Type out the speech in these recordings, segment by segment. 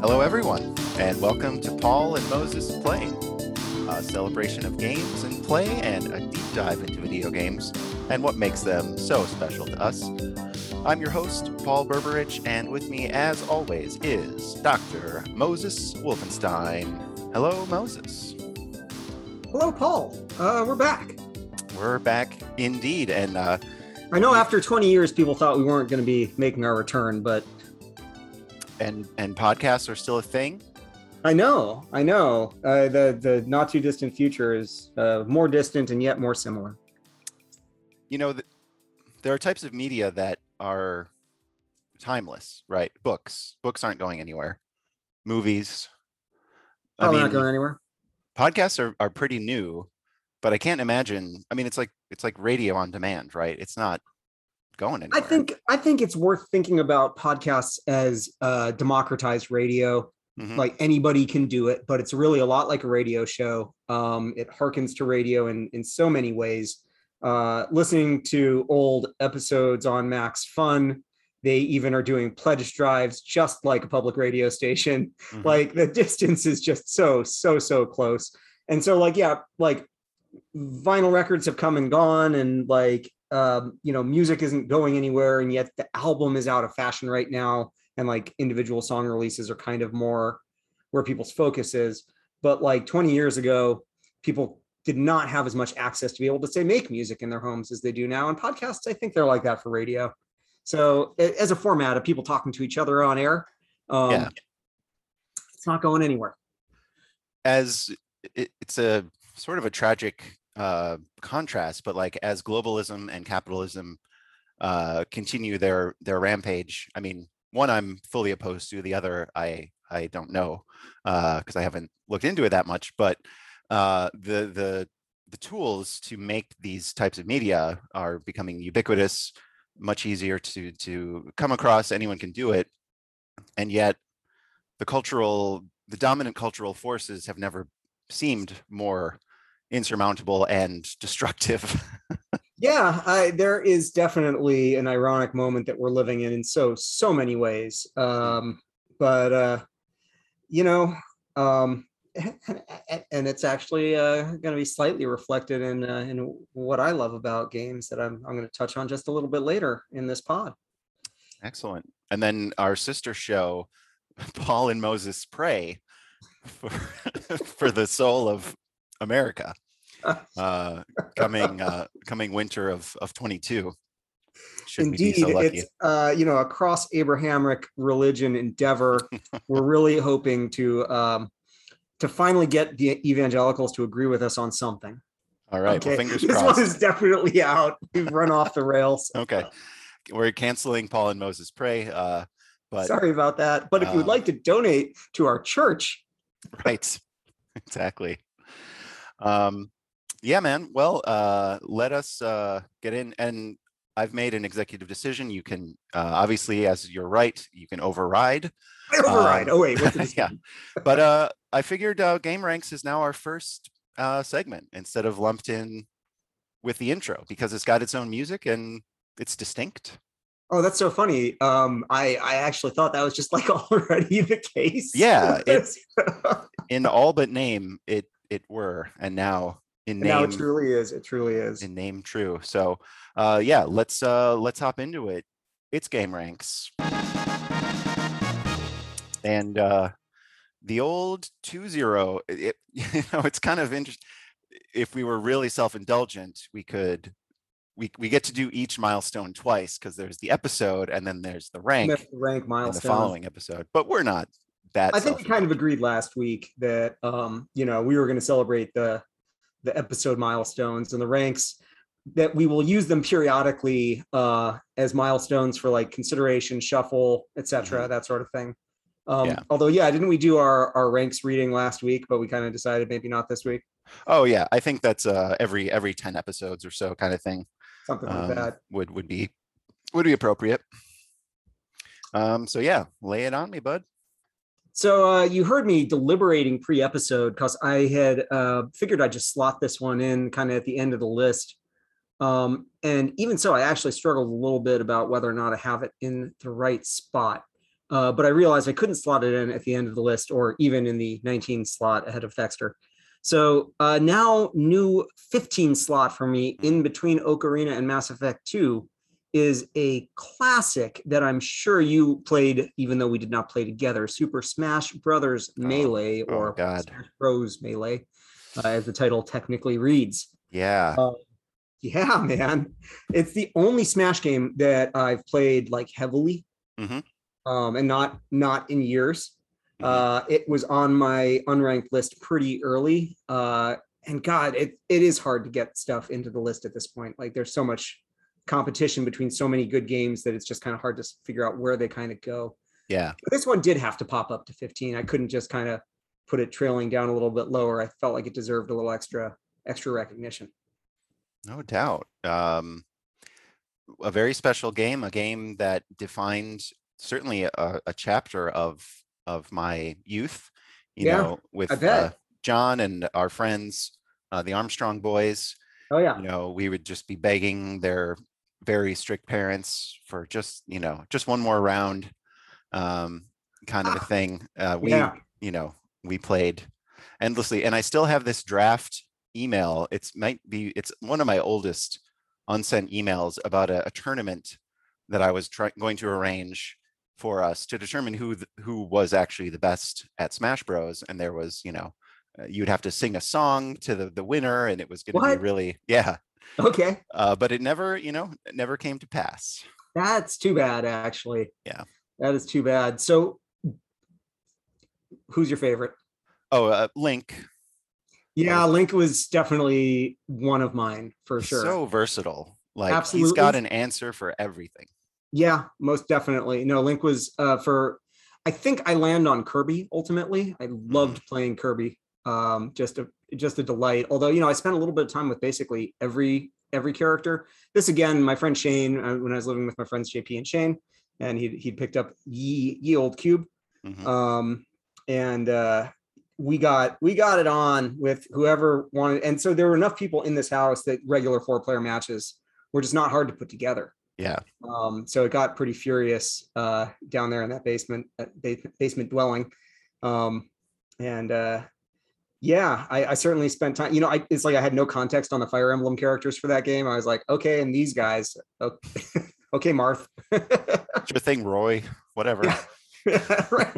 Hello, everyone, and welcome to Paul and Moses Play, a celebration of games and play and a deep dive into video games and what makes them so special to us. I'm your host, Paul Berberich, and with me, as always, is Dr. Moses Wolfenstein. Hello, Moses. Hello, Paul. We're back. We're back indeed, and I know after 20 years, people thought we weren't going to be making our return, but... And podcasts are still a thing? I know. The not-too-distant future is more distant and yet more similar. You know, there are types of media that are timeless, right? Books aren't going anywhere. Movies. Probably not going anywhere. Podcasts are pretty new. But I can't imagine. I mean, it's like radio on demand, right? It's not going anywhere. I think it's worth thinking about podcasts as democratized radio. Mm-hmm. Like anybody can do it, but it's really a lot like a radio show. It harkens to radio in so many ways. Listening to old episodes on Max Fun, they even are doing pledge drives, just like a public radio station. Mm-hmm. Like the distance is just so close, and so vinyl records have come and gone, and music isn't going anywhere, and yet the album is out of fashion right now, and like individual song releases are kind of more where people's focus is. But like 20 years ago, people did not have as much access to be able to make music in their homes as they do now, and podcasts, I think they're like that for radio. So as a format of people talking to each other on air, It's not going anywhere. As it's a sort of a tragic contrast, but like as globalism and capitalism continue their rampage, I mean, one I'm fully opposed to, the other I don't know because I haven't looked into it that much, but the tools to make these types of media are becoming ubiquitous, much easier to come across, anyone can do it, and yet the dominant cultural forces have never seemed more insurmountable and destructive. Yeah, there is definitely an ironic moment that we're living in so many ways. And it's actually going to be slightly reflected in what I love about games that I'm going to touch on just a little bit later in this pod. Excellent. And then our sister show, Paul and Moses Pray, for the soul of America, coming winter of 22. Shouldn't indeed be so lucky. It's a cross Abrahamic religion endeavor. We're really hoping to finally get the evangelicals to agree with us on something. All right, okay. Well, fingers crossed. This one is definitely out. We've run off the rails. Okay, we're canceling Paul and Moses Pray. But sorry about that. But if you'd like to donate to our church. Right, exactly. Yeah, man. Well, let us get in. And I've made an executive decision. You can obviously, as you're right, you can override. Oh wait, what's this? Yeah. But I figured Game Ranks is now our first segment instead of lumped in with the intro because it's got its own music and it's distinct. Oh, that's so funny. I actually thought that was just like already the case. Yeah. In all but name, it were, and now in name. Now it truly is. It truly is. In name true. So yeah, let's hop into it. It's Game Ranks. And the old 2-0, it's kind of interesting. If we were really self-indulgent, we could We get to do each milestone twice because there's the episode and then there's the rank. The rank milestone. The following episode, but we're not that. I think we kind of agreed last week that we were going to celebrate the episode milestones and the ranks, that we will use them periodically as milestones for like consideration, shuffle, etc., that sort of thing. Although, yeah, didn't we do our ranks reading last week? But we kind of decided maybe not this week. Oh yeah, I think that's every 10 episodes or so kind of thing. Something like that would be appropriate. So yeah, lay it on me, bud. So you heard me deliberating pre-episode because I had figured I'd just slot this one in kind of at the end of the list. And even so, I actually struggled a little bit about whether or not I have it in the right spot. But I realized I couldn't slot it in at the end of the list or even in the 19 slot ahead of Thexter. So now new 15 slot for me in between Ocarina and Mass Effect 2 is a classic that I'm sure you played, even though we did not play together, Super Smash Bros. Melee, or Smash Bros. Melee, as the title technically reads. Yeah. Yeah, man. It's the only Smash game that I've played like heavily. Mm-hmm. And not in years. It was on my unranked list pretty early. And God, it is hard to get stuff into the list at this point. Like there's so much competition between so many good games that it's just kind of hard to figure out where they kind of go. Yeah. But this one did have to pop up to 15. I couldn't just kind of put it trailing down a little bit lower. I felt like it deserved a little extra recognition. No doubt. A very special game, a game that defined certainly a chapter of my youth, you know, with John and our friends, the Armstrong boys. Oh yeah. You know, we would just be begging their very strict parents for just one more round, kind of a thing. We played endlessly, and I still have this draft email. It's one of my oldest unsent emails about a tournament that I was going to arrange for us to determine who was actually the best at Smash Bros. And there was, you'd have to sing a song to the winner, and it was going to be really, yeah. Okay. But it never, it never came to pass. That's too bad, actually. Yeah. That is too bad. So who's your favorite? Oh, Link. Yeah, Link was definitely one of mine, for sure. So versatile. Like, absolutely. He's got an answer for everything. Yeah, most definitely. No, Link was I think I land on Kirby ultimately. I loved playing Kirby. Just a delight. Although, I spent a little bit of time with basically every character. This again, my friend Shane, when I was living with my friends JP and Shane, and he picked up ye old cube. Mm-hmm. We got it on with whoever wanted. And so there were enough people in this house that regular 4-player matches were just not hard to put together. Yeah. So it got pretty furious down there in that basement dwelling. I certainly spent time, it's like I had no context on the Fire Emblem characters for that game. I was like, okay, and these guys, okay Marth. It's your thing, Roy, whatever. Yeah. Right,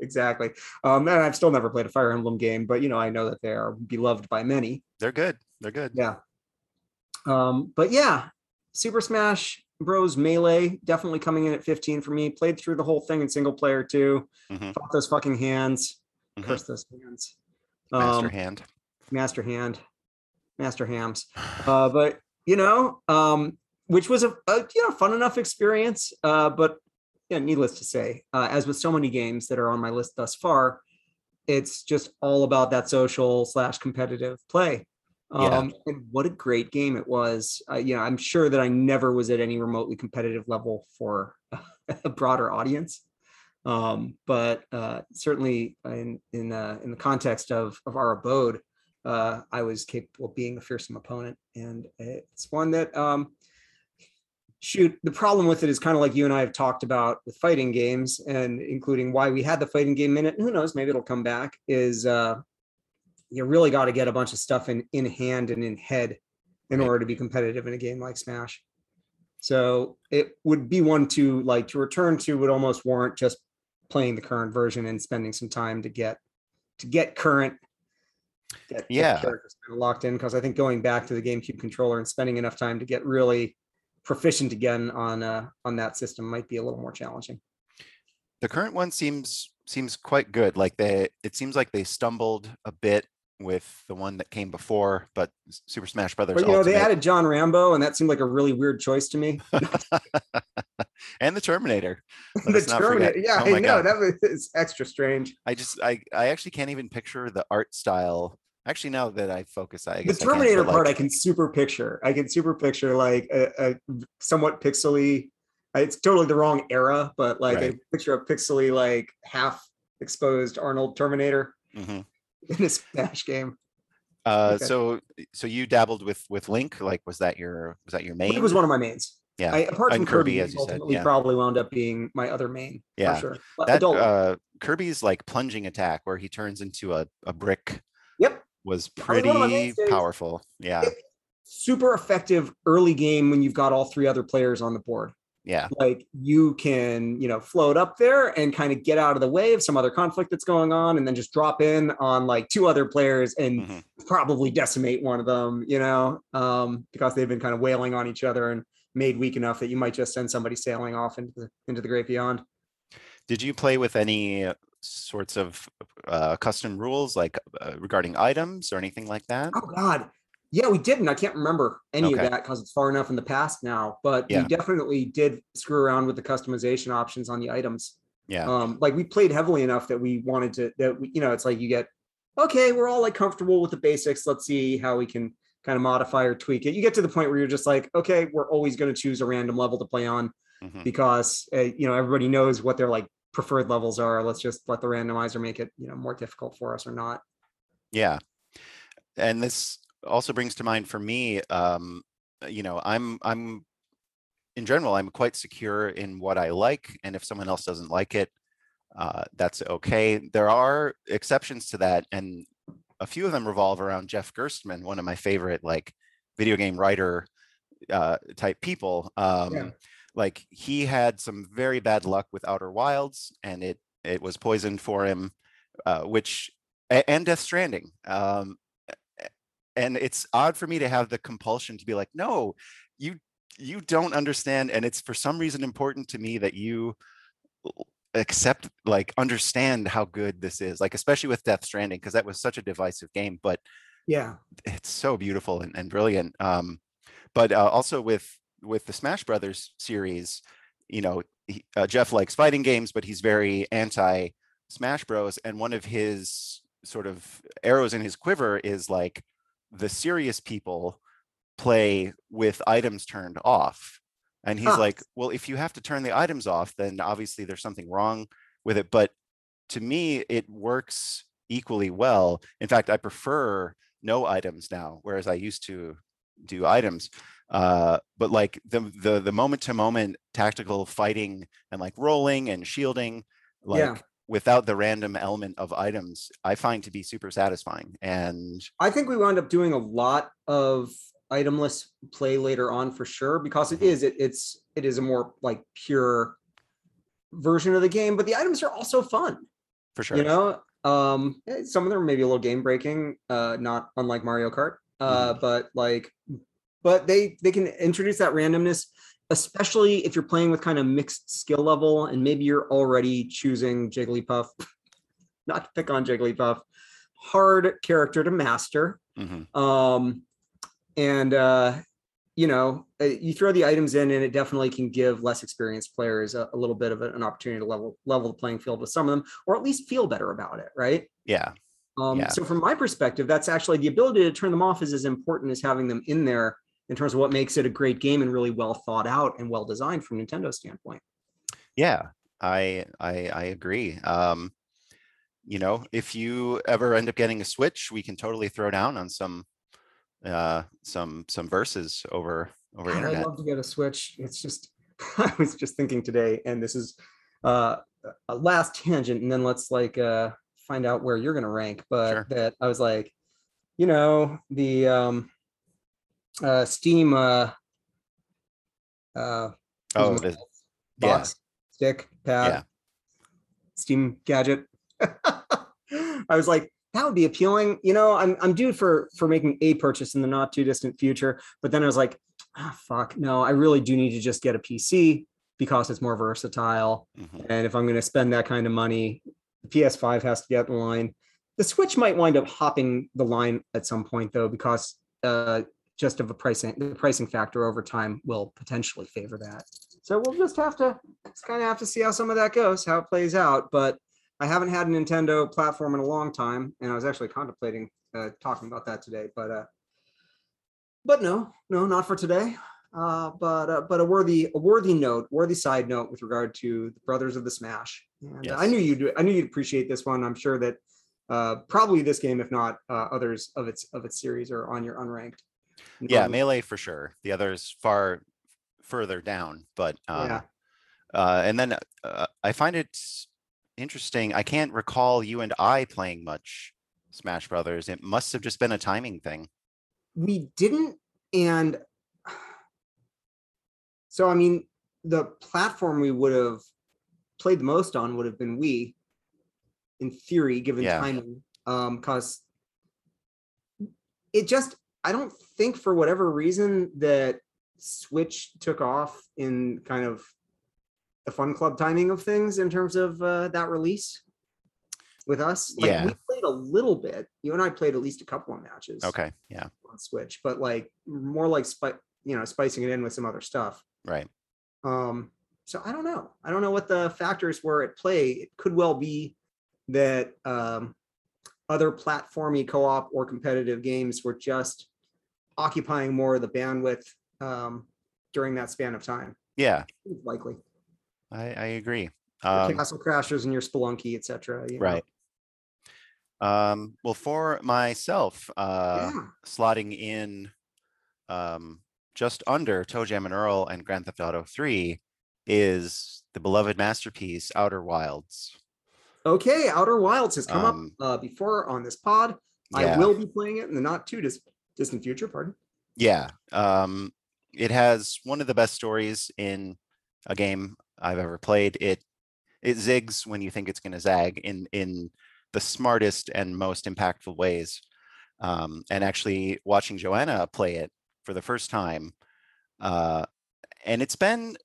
exactly. And I've still never played a Fire Emblem game, but I know that they are beloved by many. They're good. Yeah. But yeah, Super Smash Bros. Melee definitely coming in at 15 for me. Played through the whole thing in single player too. Mm-hmm. Fought those fucking hands. Mm-hmm. Curse those hands. Master hams. But which was a fun enough experience. But yeah, needless to say, as with so many games that are on my list thus far, it's just all about that social / competitive play. And what a great game it was. I'm sure that I never was at any remotely competitive level for a broader audience. But certainly in the context of our abode, I was capable of being a fearsome opponent. And it's one that, the problem with it is kind of like you and I have talked about with fighting games, and including why we had the fighting game minute, and who knows, maybe it'll come back, is, you really got to get a bunch of stuff in hand and in head in order to be competitive in a game like Smash. So it would be one to return to would almost warrant just playing the current version and spending some time to get current. Get characters kind of locked in, because I think going back to the GameCube controller and spending enough time to get really proficient again on that system might be a little more challenging. The current one seems quite good. Like it seems like they stumbled a bit with the one that came before, but Super Smash Brothers. But they added John Rambo, and that seemed like a really weird choice to me. And the Terminator. The Terminator, yeah. Oh, I know, that was extra strange. I actually can't even picture the art style. Actually, now that I focus, I guess the Terminator part I can super picture. I can super picture like a somewhat pixely. It's totally the wrong era, but like a picture of pixely, like half exposed Arnold Terminator in a Smash game. So you dabbled with Link. Like, was that your main? It was one of my mains. Yeah. Apart from Kirby, as you said, yeah, probably wound up being my other main. Yeah, for sure. But that Kirby's like plunging attack where he turns into a brick. Yep. Was pretty powerful. Yeah. It, super effective early game when you've got all three other players on the board. Yeah. Like you can, you know, float up there and kind of get out of the way of some other conflict that's going on and then just drop in on like two other players and probably decimate one of them, you know, because they've been kind of wailing on each other and made weak enough that you might just send somebody sailing off into the great beyond. Did you play with any sorts of custom rules like regarding items or anything like that? Oh, God. Yeah, we didn't. I can't remember any of that because it's far enough in the past now, but we definitely did screw around with the customization options on the items. Yeah. Like we played heavily enough that we wanted to, you know, it's like you get, okay, we're all like comfortable with the basics. Let's see how we can kind of modify or tweak it. You get to the point where you're just like, okay, we're always going to choose a random level to play on because, you know, everybody knows what their like preferred levels are. Let's just let the randomizer make it, you know, more difficult for us or not. Yeah. And this also brings to mind for me, you know, I'm in general, I'm quite secure in what I like, and if someone else doesn't like it, that's okay. There are exceptions to that, and a few of them revolve around Jeff Gerstmann, one of my favorite like video game writer type people. Like he had some very bad luck with Outer Wilds, and it was poisoned for him, which and Death Stranding. And it's odd for me to have the compulsion to be like, no, you don't understand. And it's for some reason important to me that you understand how good this is, like, especially with Death Stranding, because that was such a divisive game, but yeah, it's so beautiful and brilliant. But also with the Smash Brothers series, you know, Jeff likes fighting games, but he's very anti Smash Bros. And one of his sort of arrows in his quiver is like, the serious people play with items turned off. And he's like, well, if you have to turn the items off, then obviously there's something wrong with it. But to me, it works equally well. In fact, I prefer no items now, whereas I used to do items. But like the moment-to-moment tactical fighting and like rolling and shielding, like without the random element of items, I find to be super satisfying. And I think we wound up doing a lot of itemless play later on for sure, because it is a more like pure version of the game, but the items are also fun. For sure. You know, some of them are maybe a little game breaking, not unlike Mario Kart, but they can introduce that randomness, especially if you're playing with kind of mixed skill level and maybe you're already choosing Jigglypuff, not to pick on Jigglypuff, hard character to master. You know, you throw the items in and it definitely can give less experienced players a little bit of an opportunity to level the playing field with some of them, or at least feel better about it, right? Yeah. So from my perspective, that's actually the ability to turn them off is as important as having them in there in terms of what makes it a great game and really well thought out and well designed from Nintendo's standpoint. Yeah, I agree. You know, if you ever end up getting a Switch, we can totally throw down on some verses over internet. I'd love to get a Switch. It's just, I was just thinking today, and this is a last tangent, and then let's like find out where you're gonna rank. But that I was like, you know, the Steam box, stick, pad, Steam gadget. I was like, that would be appealing. You know, I'm due for making a purchase in the not too distant future. But then I was like, fuck, no, I really do need to just get a PC because it's more versatile. And if I'm going to spend that kind of money, the PS5 has to get in line. The Switch might wind up hopping the line at some point, though, because just of the pricing factor over time will potentially favor that. So we'll just have to see how some of that goes, how it plays out. But I haven't had a Nintendo platform in a long time, and I was actually contemplating talking about that today. But no, not for today. But a worthy note, worthy side note with regard to the Brothers of the Smash. And yes. I knew you'd appreciate this one. I'm sure that probably this game, if not others of its series, are on your unranked. Melee for sure. The others far further down, but and then I find it interesting. I can't recall you and I playing much Smash Brothers. It must have just been a timing thing. We didn't, and so I mean, the platform we would have played the most on would have been Wii, in theory, given timing, because it just, I don't think for whatever reason that Switch took off in kind of the Fun Club timing of things in terms of that release with us. Like, we played a little bit. You and I played at least a couple of matches. Okay. Yeah. On Switch, but like more like spicing it in with some other stuff. Right. So I don't know. I don't know what the factors were at play. It could well be that other platformy co-op or competitive games were just occupying more of the bandwidth during that span of time. Yeah. Likely. I agree. Castle Crashers and your Spelunky, etc. Right. Well, for myself, slotting in just under Toe Jam and Earl and Grand Theft Auto 3 is the beloved masterpiece Outer Wilds. Okay, Outer Wilds has come up before on this pod. I will be playing it in the not too distant future, pardon. Yeah. It has one of the best stories in a game I've ever played. It zigs when you think it's going to zag in the smartest and most impactful ways. And actually watching Joanna play it for the first time, and it's been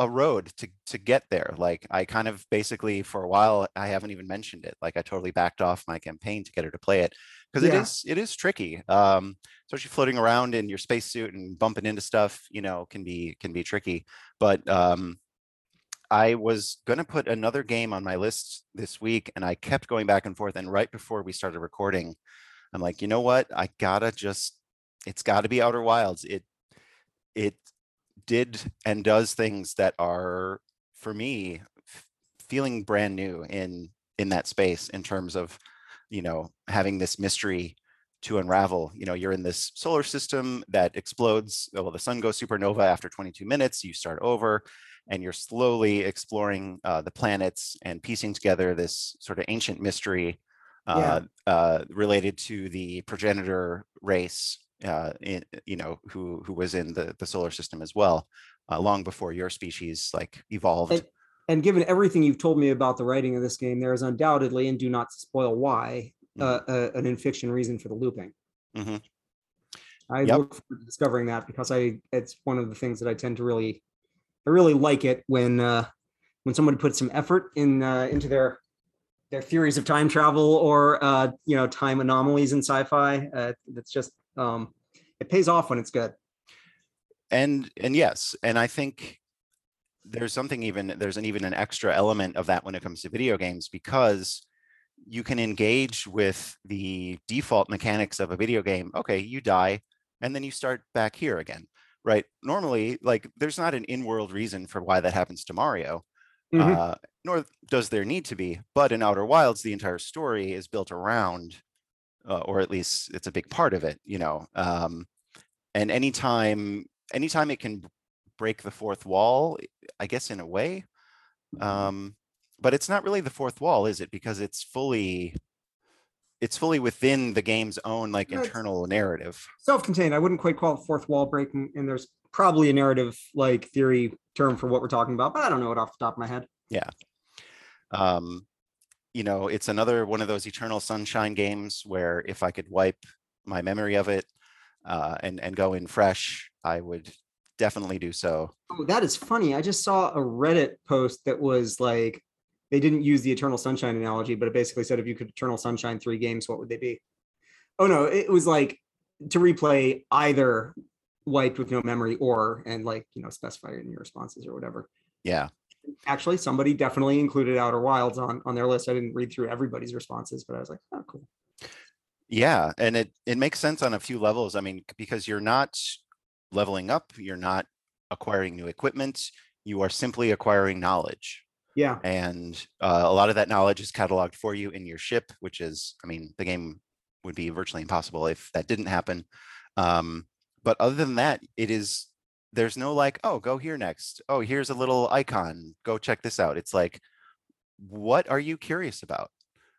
a road to get there. Like, I kind of basically for a while I haven't even mentioned it. Like, I totally backed off my campaign to get her to play it because it is tricky. Especially floating around in your spacesuit and bumping into stuff, can be tricky. But I was gonna put another game on my list this week, and I kept going back and forth. And right before we started recording, I'm like, you know what? It's gotta be Outer Wilds. It did and does things that are, for me, feeling brand new in that space in terms of, having this mystery to unravel. You're in this solar system that explodes. Well, the sun goes supernova after 22 minutes. You start over, and you're slowly exploring the planets and piecing together this sort of ancient mystery related to the progenitor race, who was in the solar system as well, long before your species like evolved. And given everything you've told me about the writing of this game, there is undoubtedly, and do not spoil why, an in-fiction reason for the looping. Mm-hmm. I look forward to discovering that, because it's one of the things that I tend to really like it when somebody puts some effort into their theories of time travel or time anomalies in sci-fi. That's just it pays off when it's good. And yes, and I think there's an even an extra element of that when it comes to video games, because you can engage with the default mechanics of a video game. Okay, you die, and then you start back here again, right? Normally, like, there's not an in-world reason for why that happens to Mario. Mm-hmm. Nor does there need to be, but in Outer Wilds, the entire story is built around, or at least it's a big part of it, and anytime it can break the fourth wall, I guess, in a way, but it's not really the fourth wall, is it? Because it's fully within the game's own internal narrative, self-contained. I wouldn't quite call it fourth wall breaking, and there's probably a narrative theory term for what we're talking about, but I don't know it off the top of my head. Yeah. It's another one of those Eternal Sunshine games where if I could wipe my memory of it and go in fresh, I would definitely do so. Oh, that is funny. I just saw a Reddit post that was like, they didn't use the Eternal Sunshine analogy, but it basically said if you could Eternal Sunshine 3 games, what would they be? Oh no, it was like to replay either wiped with no memory or, and specify it in your responses or whatever. Yeah. Actually, somebody definitely included Outer Wilds on their list. I didn't read through everybody's responses, but I was like, oh, cool. Yeah, and it makes sense on a few levels. I mean, because you're not leveling up, you're not acquiring new equipment, you are simply acquiring knowledge. Yeah. And a lot of that knowledge is cataloged for you in your ship, which is, I mean, the game would be virtually impossible if that didn't happen. But other than that, it is there's no like, oh, go here next. Oh, here's a little icon. Go check this out. It's like, what are you curious about?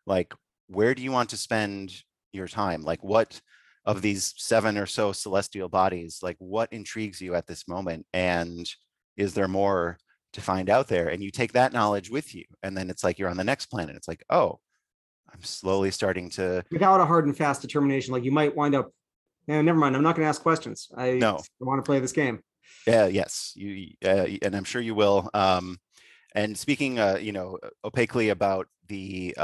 Like, where do you want to spend your time? Like, what of these 7 or so celestial bodies, like, what intrigues you at this moment? And is there more to find out there? And you take that knowledge with you. And then it's like, you're on the next planet. It's like, oh, I'm slowly starting to. Without a hard and fast determination, like you might wind up, no, never mind. I'm not going to ask questions. I want to play this game. Yeah. Yes. You and I'm sure you will. And speaking, you know, opaquely about the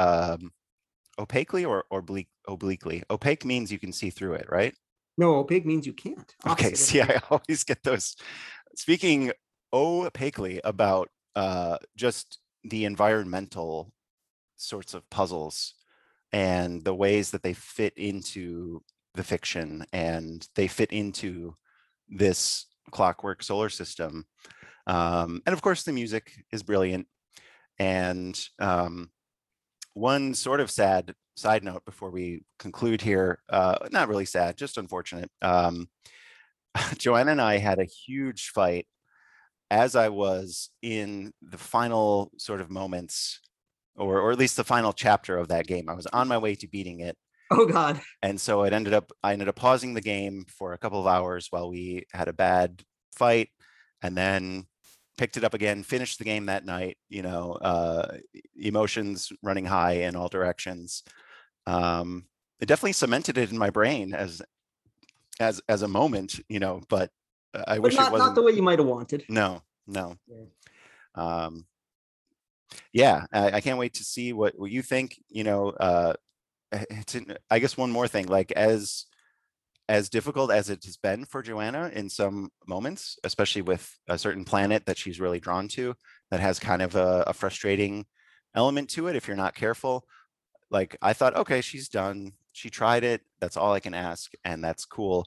opaquely or obliquely. Opaque means you can see through it, right? No, opaque means you can't. Obviously. Okay. See, I always get those. Speaking opaquely about just the environmental sorts of puzzles and the ways that they fit into the fiction and they fit into this clockwork solar system. And of course, the music is brilliant. And one sort of sad side note before we conclude here, not really sad, just unfortunate. Joanna and I had a huge fight as I was in the final sort of moments, or at least the final chapter of that game. I was on my way to beating it. Oh God. And so it ended up, I ended up pausing the game for a couple of hours while we had a bad fight, and then picked it up again, finished the game that night, you know, emotions running high in all directions. It definitely cemented it in my brain as a moment, you know, but I wish it wasn't. Not the way you might have wanted. No. Yeah. I can't wait to see what you think, you know. I guess one more thing, like as difficult as it has been for Joanna in some moments, especially with a certain planet that she's really drawn to that has kind of a frustrating element to it if you're not careful. Like, I thought, okay, she's done, she tried it, that's all I can ask, and that's cool.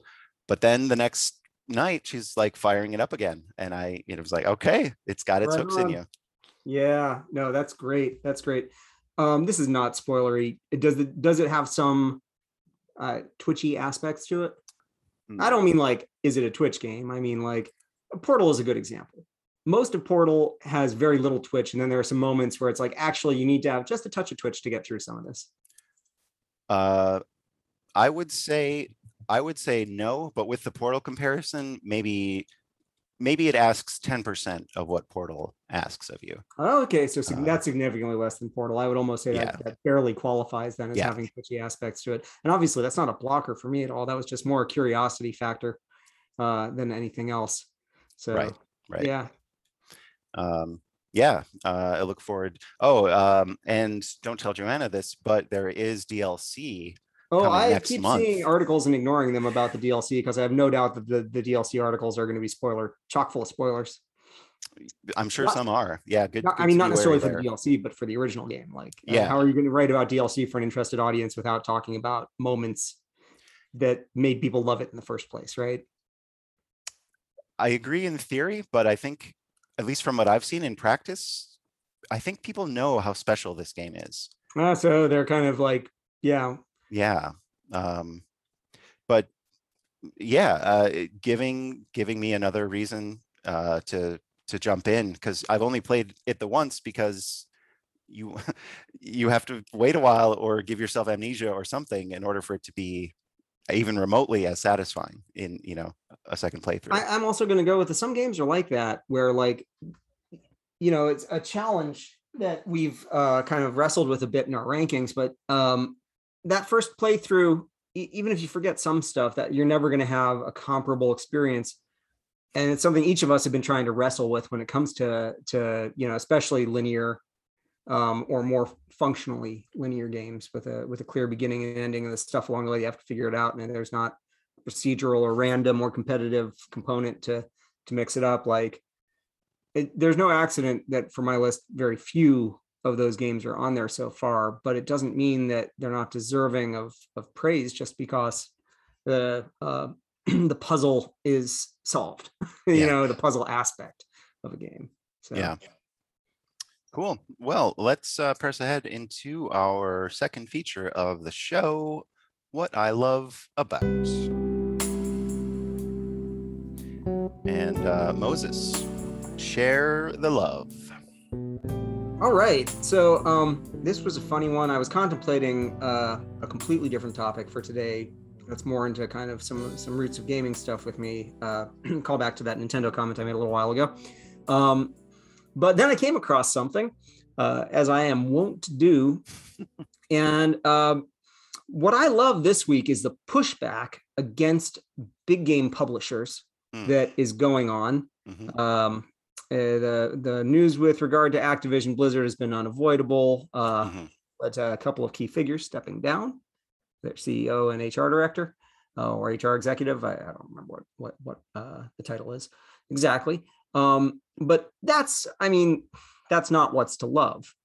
But then the next night she's like firing it up again, and it was like, okay, it's got its hooks in you. Yeah, no, that's great. That's great. This is not spoilery. Does it have some twitchy aspects to it? Mm. I don't mean like, is it a Twitch game? I mean, like, Portal is a good example. Most of Portal has very little Twitch, and then there are some moments where it's like, actually, you need to have just a touch of Twitch to get through some of this. I would say no, but with the Portal comparison, maybe it asks 10% of what Portal asks of you. Oh, okay. So that's significantly less than Portal. I would almost say that barely qualifies then as having twitchy aspects to it. And obviously that's not a blocker for me at all. That was just more a curiosity factor than anything else. So, right. Yeah. I look forward. And don't tell Joanna this, but there is DLC. Oh, I keep seeing articles and ignoring them about the DLC because I have no doubt that the DLC articles are going to be chock full of spoilers. I'm sure some are. Yeah, good. I mean, not necessarily for the DLC, but for the original game. Like, how are you going to write about DLC for an interested audience without talking about moments that made people love it in the first place, right? I agree in theory, but I think, at least from what I've seen in practice, I think people know how special this game is. So they're kind of like, giving me another reason to jump in, because I've only played it the once, because you have to wait a while or give yourself amnesia or something in order for it to be even remotely as satisfying in, you know, a second playthrough. I'm also going to go with some games are like that, where, like, you know, it's a challenge that we've kind of wrestled with a bit in our rankings, but that first playthrough, even if you forget some stuff, that you're never going to have a comparable experience. And it's something each of us have been trying to wrestle with when it comes to, you know, especially linear or more functionally linear games with a clear beginning and ending, and the stuff along the way you have to figure it out. And there's not procedural or random or competitive component to mix it up. Like, there's no accident that for my list, very few of those games are on there so far, but it doesn't mean that they're not deserving of praise just because the puzzle is solved, you know, the puzzle aspect of a game. So. Yeah. Cool. Well, let's press ahead into our second feature of the show, What I Love About. And and Moses. Share the love. All right. So this was a funny one. I was contemplating a completely different topic for today. That's more into kind of some roots of gaming stuff with me. Call back to that Nintendo comment I made a little while ago. But then I came across something, as I am wont to do. And what I love this week is the pushback against big game publishers that is going on. Mm-hmm. The news with regard to Activision Blizzard has been unavoidable. But a couple of key figures stepping down, their CEO and HR director, or HR executive. I don't remember what the title is exactly. But that's not what's to love.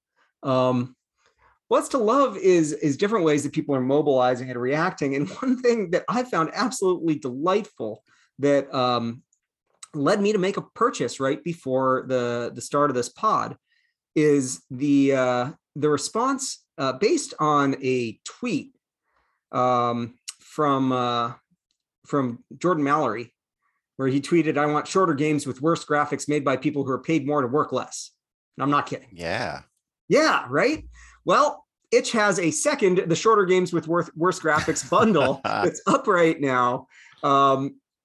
What's to love is different ways that people are mobilizing and reacting. And one thing that I found absolutely delightful that led me to make a purchase right before the start of this pod is the response based on a tweet from Jordan Mallory, where he tweeted, "I want shorter games with worse graphics made by people who are paid more to work less." And I'm not kidding. Yeah, right? Well, Itch has a second, the shorter games with worse graphics bundle that's up right now.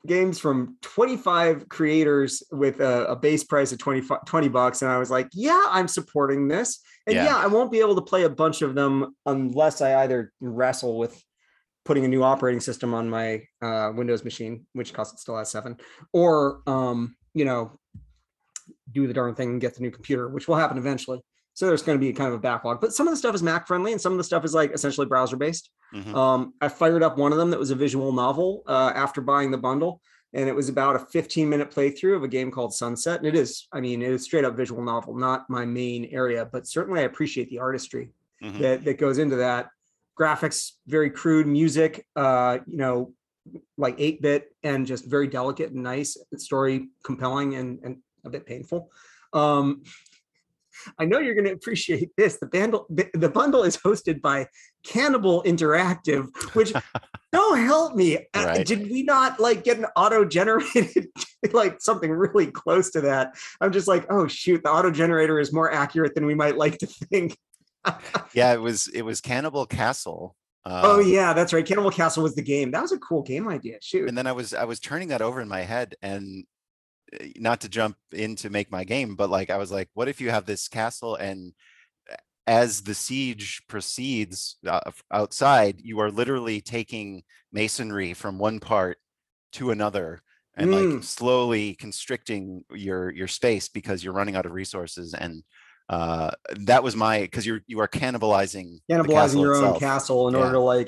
Games from 25 creators with a base price of $20. And I was like, yeah, I'm supporting this. And yeah, I won't be able to play a bunch of them unless I either wrestle with putting a new operating system on my Windows machine, which costs it still has 7, or, do the darn thing and get the new computer, which will happen eventually. So there's going to be kind of a backlog, but some of the stuff is Mac friendly and some of the stuff is like essentially browser based. Mm-hmm. I fired up one of them that was a visual novel after buying the bundle, and it was about a 15-minute playthrough of a game called Sunset. And it is straight up visual novel, not my main area, but certainly I appreciate the artistry that goes into that. Graphics, very crude, music, like 8-bit and just very delicate and nice, story compelling and a bit painful. I know you're going to appreciate this. The bundle is hosted by Cannibal Interactive, which, don't help me. Right. Did we not get an auto-generated, something really close to that? I'm just like, oh shoot, the auto-generator is more accurate than we might like to think. Yeah, it was Cannibal Castle. Oh yeah, that's right. Cannibal Castle was the game. That was a cool game idea. Shoot. And then I was turning that over in my head, and not to jump in to make my game, but I was like, what if you have this castle, and as the siege proceeds outside, you are literally taking masonry from one part to another and slowly constricting your space because you're running out of resources. And that was my, because you are cannibalizing your own castle in order to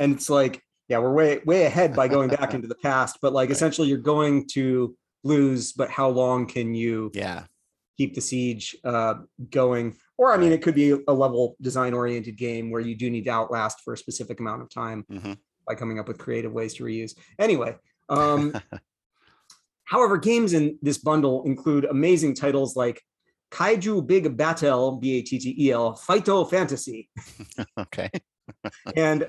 and it's like, yeah, we're way ahead by going back into the past, but essentially you're going to lose, but how long can you keep the siege going? Or it could be a level design oriented game where you do need to outlast for a specific amount of time by coming up with creative ways to reuse. Anyway, however, games in this bundle include amazing titles like Kaiju Big Battle, Battel, Phyto Fantasy, and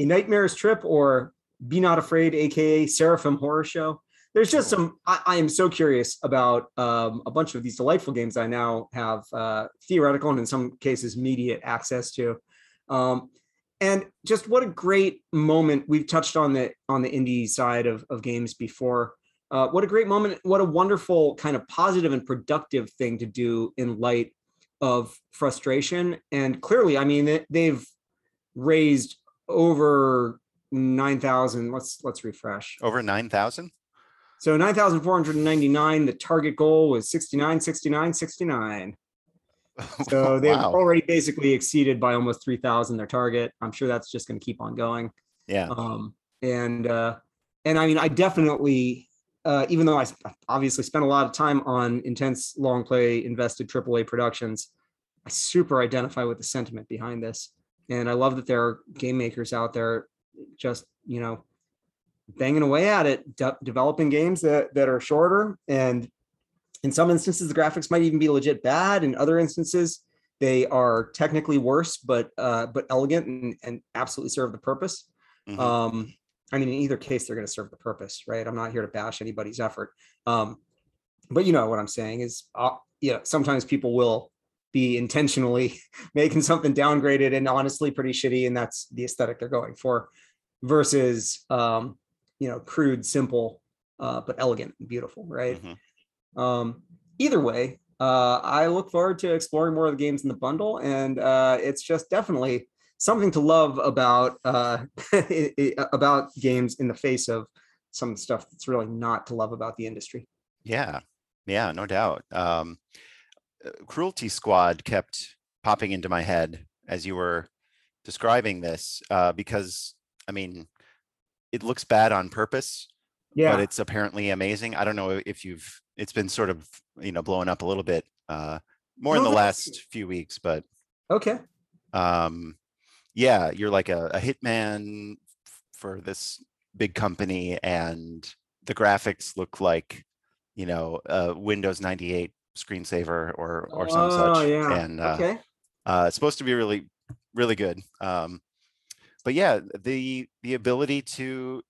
A Nightmare's Trip, or Be Not Afraid, aka Seraphim Horror Show. There's just some, I am so curious about a bunch of these delightful games I now have theoretical and in some cases immediate access to. And just what a great moment. We've touched on the indie side of games before. What a great moment. What a wonderful kind of positive and productive thing to do in light of frustration. And clearly, they've raised over 9,000. Let's refresh. Over 9,000? So 9,499, the target goal was 69. So they've already basically exceeded by almost 3,000 their target. I'm sure that's just going to keep on going. Yeah. I definitely, even though I obviously spent a lot of time on intense long play invested AAA productions, I super identify with the sentiment behind this. And I love that there are game makers out there just, banging away at it, developing games that are shorter, and in some instances the graphics might even be legit bad. In other instances they are technically worse, but elegant and absolutely serve the purpose. I mean, in either case, they're going to serve the purpose, right? I'm not here to bash anybody's effort. But you know what I'm saying is, sometimes people will be intentionally making something downgraded and honestly pretty shitty, and that's the aesthetic they're going for, versus, crude, simple, but elegant and beautiful, right? Mm-hmm. Either way, I look forward to exploring more of the games in the bundle, and it's just definitely something to love about about games in the face of some stuff that's really not to love about the industry. Yeah, no doubt. Cruelty Squad kept popping into my head as you were describing this, because, I mean, it looks bad on purpose, but it's apparently amazing. I don't know if it's been sort of, blowing up a little bit more in the last few weeks, but okay. You're like a hitman for this big company, and the graphics look like, Windows 98 screensaver or some such. Yeah. And it's supposed to be really, really good. But yeah, the ability to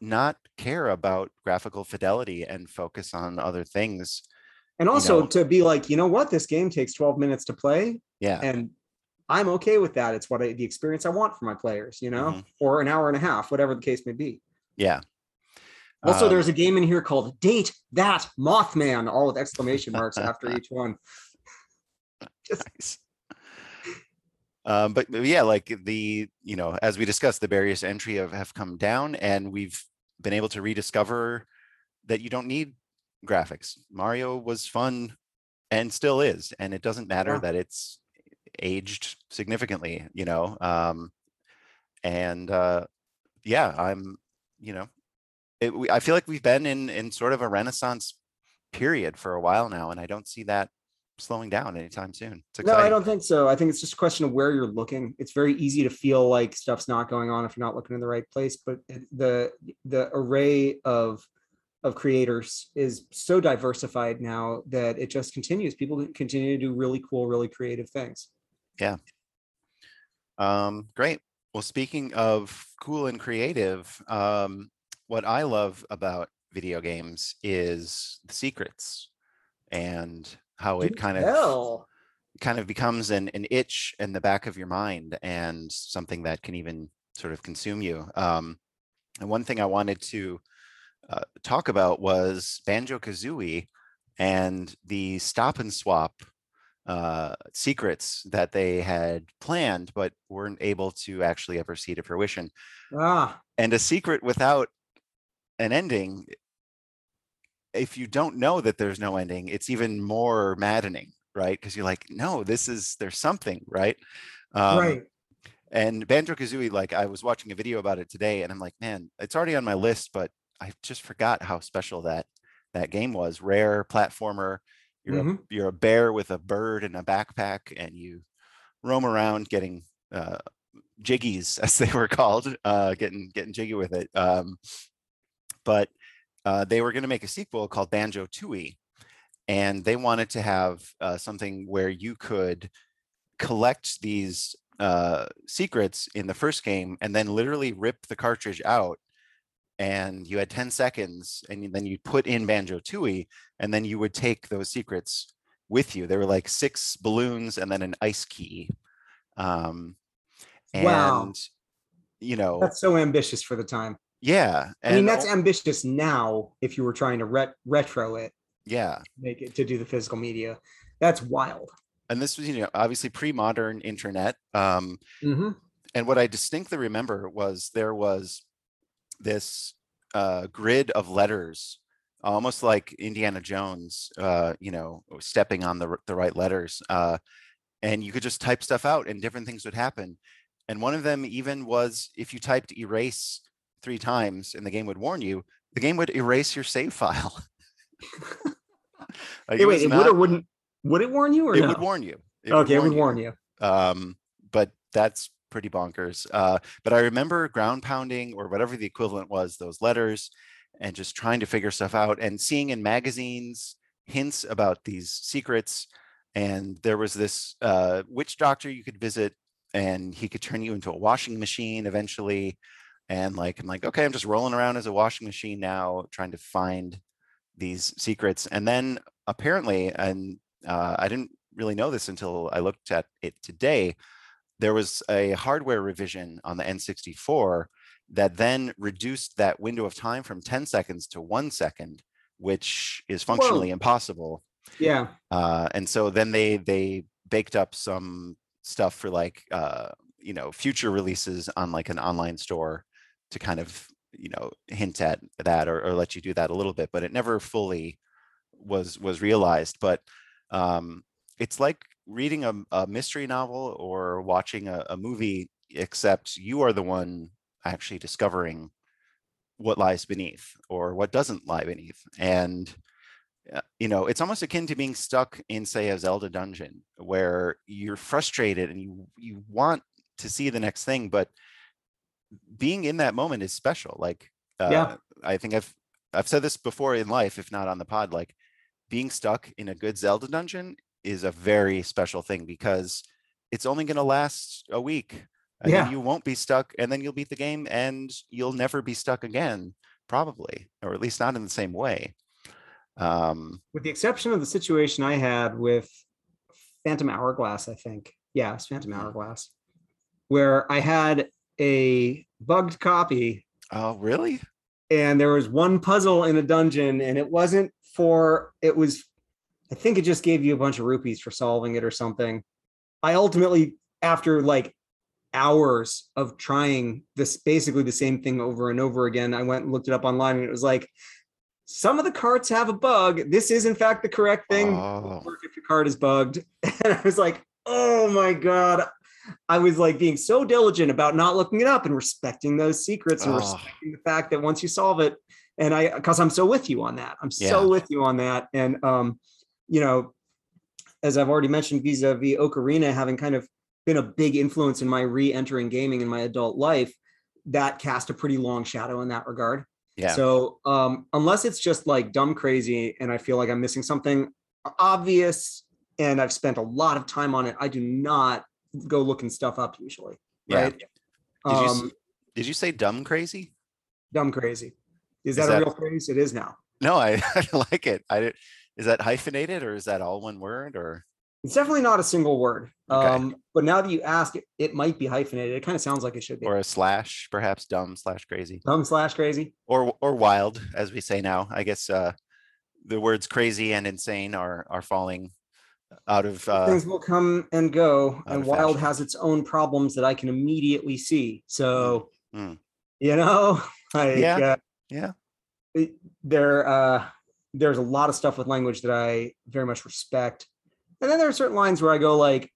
not care about graphical fidelity and focus on other things, and also to be like, this game takes 12 minutes to play, and I'm okay with that. It's the experience I want for my players, mm-hmm. or an hour and a half, whatever the case may be. Yeah. Also, there's a game in here called Date That Mothman, all with exclamation marks after each one. Nice. As we discussed, the barriers to entry have come down, and we've been able to rediscover that you don't need graphics. Mario was fun and still is, and it doesn't matter that it's aged significantly, I feel like we've been in sort of a renaissance period for a while now, and I don't see that slowing down anytime soon. It's exciting. No, I don't think so. I think it's just a question of where you're looking. It's very easy to feel like stuff's not going on if you're not looking in the right place, but the array of creators is so diversified now that it just continues. People continue to do really cool, really creative things. Yeah. Great. Well, speaking of cool and creative, what I love about video games is the secrets and how it kind of becomes an itch in the back of your mind and something that can even sort of consume you. And one thing I wanted to talk about was Banjo-Kazooie and the stop and swap secrets that they had planned but weren't able to actually ever see to fruition. And a secret without an ending, if you don't know that there's no ending, it's even more maddening, right? Because you're like, no, there's something, right? Right. And Banjo-Kazooie, I was watching a video about it today, and I'm like, man, it's already on my list, but I just forgot how special that game was. Rare platformer. You're a bear with a bird and a backpack, and you roam around getting jiggies, as they were called, getting jiggy with it. But they were going to make a sequel called Banjo Tooie, and they wanted to have something where you could collect these secrets in the first game and then literally rip the cartridge out, and you had 10 seconds, and then you put in Banjo Tooie, and then you would take those secrets with you. There were 6 balloons and then an ice key. Wow. That's so ambitious for the time. Yeah. And I mean, that's ambitious now if you were trying to retro it. Yeah. Make it to do the physical media. That's wild. And this was, obviously pre-modern internet. And what I distinctly remember was there was this grid of letters, almost like Indiana Jones, stepping on the right letters. And you could just type stuff out and different things would happen. And one of them even was, if you typed erase 3 times and the game would warn you, the game would erase your save file. Would it warn you or no? It would warn you. It would warn you. But that's pretty bonkers. But I remember ground pounding or whatever the equivalent was, those letters, and just trying to figure stuff out and seeing in magazines hints about these secrets. And there was this witch doctor you could visit, and he could turn you into a washing machine eventually. And like, I'm like, okay, I'm just rolling around as a washing machine now, trying to find these secrets. And then apparently, and I didn't really know this until I looked at it today, there was a hardware revision on the N64 that then reduced that window of time from 10 seconds to 1 second, which is functionally impossible. Yeah. And so then they baked up some stuff for like, you know, future releases on like an online store to kind of, you know, hint at that, or let you do that a little bit, but it never fully was realized. But it's like reading a mystery novel or watching a movie, except you are the one actually discovering what lies beneath or what doesn't lie beneath. And you know, it's almost akin to being stuck in, say, a Zelda dungeon where you're frustrated and you want to see the next thing, but being in that moment is special. Like, yeah. I think I've said this before in life, if not on the pod, like being stuck in a good Zelda dungeon is a very special thing because it's only going to last a week and then you won't be stuck, and then you'll beat the game and you'll never be stuck again, probably, or at least not in the same way. With the exception of the situation I had with Phantom Hourglass, I think. Yeah, it's Phantom Hourglass, where I had a bugged copy. Oh, really? And there was one puzzle in a dungeon, and it wasn't for, it was, I think it just gave you a bunch of rupees for solving it or something. I ultimately, after like hours of trying this, basically the same thing over and over again, I went and looked it up online, and it was like, some of the carts have a bug. This is in fact the correct thing. Oh. Work if your cart is bugged. And I was like, oh my God. I was like being so diligent about not looking it up and respecting those secrets and respecting the fact that once you solve it, and because I'm so with you on that. I'm so with you on that. And, you know, as I've already mentioned, vis-a-vis Ocarina having kind of been a big influence in my re-entering gaming in my adult life, that cast a pretty long shadow in that regard. Yeah. So unless it's just like dumb crazy and I feel like I'm missing something obvious and I've spent a lot of time on it, I do not go looking stuff up usually. Right? Yeah. Did you say dumb crazy? Dumb crazy. Is that a real phrase? It is now. No, I like it. Is that hyphenated or is that all one word? Or it's definitely not a single word. Okay. But now that you ask, it might be hyphenated. It kind of sounds like it should be. Or a / perhaps dumb/crazy. Dumb/crazy. Or wild, as we say now. I guess the words crazy and insane are falling out of things will come and go, and wild fashion. Has its own problems that I can immediately see. So you know, like there's a lot of stuff with language that I very much respect. And then there are certain lines where I go like,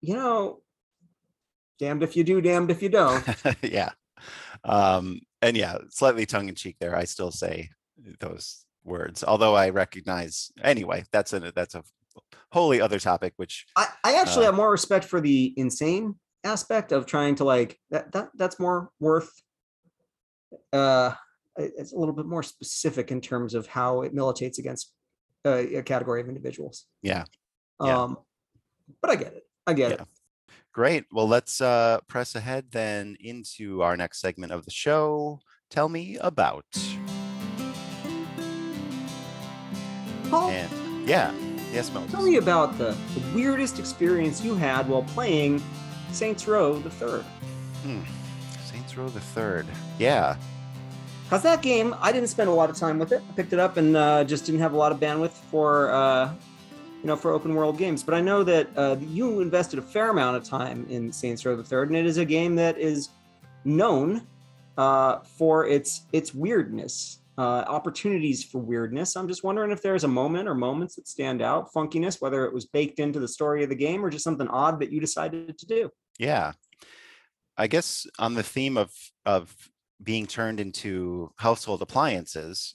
you know, damned if you do, damned if you don't. Yeah. And yeah, slightly tongue in cheek there. I still say those words, although I recognize anyway, that's a wholly other topic, which I actually have more respect for the insane aspect of trying to like that's more worth. It's a little bit more specific in terms of how it militates against a category of individuals. But I get it. I get it. Great. Well, let's press ahead then into our next segment of the show. Tell me about Paul. And yes, Moses. Tell me about the weirdest experience you had while playing Saints Row the Third. Saints Row the Third. Yeah. Because that game, I didn't spend a lot of time with it. I picked it up and just didn't have a lot of bandwidth for open world games. But I know that you invested a fair amount of time in Saints Row the Third, and it is a game that is known for its weirdness, opportunities for weirdness. I'm just wondering if there's a moment or moments that stand out, funkiness, whether it was baked into the story of the game or just something odd that you decided to do. Yeah, I guess on the theme of being turned into household appliances.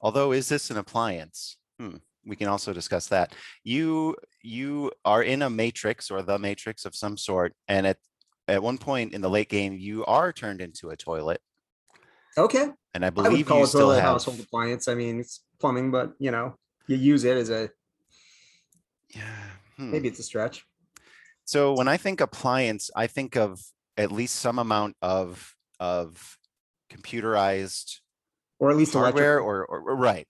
Although, is this an appliance? We can also discuss that. You are in a matrix or the matrix of some sort. And at one point in the late game, you are turned into a toilet. Okay. And I believe you call it still have a household appliance. I mean, it's plumbing, but you know, you use it as a, maybe it's a stretch. So when I think appliance, I think of at least some amount of computerized or at least hardware or right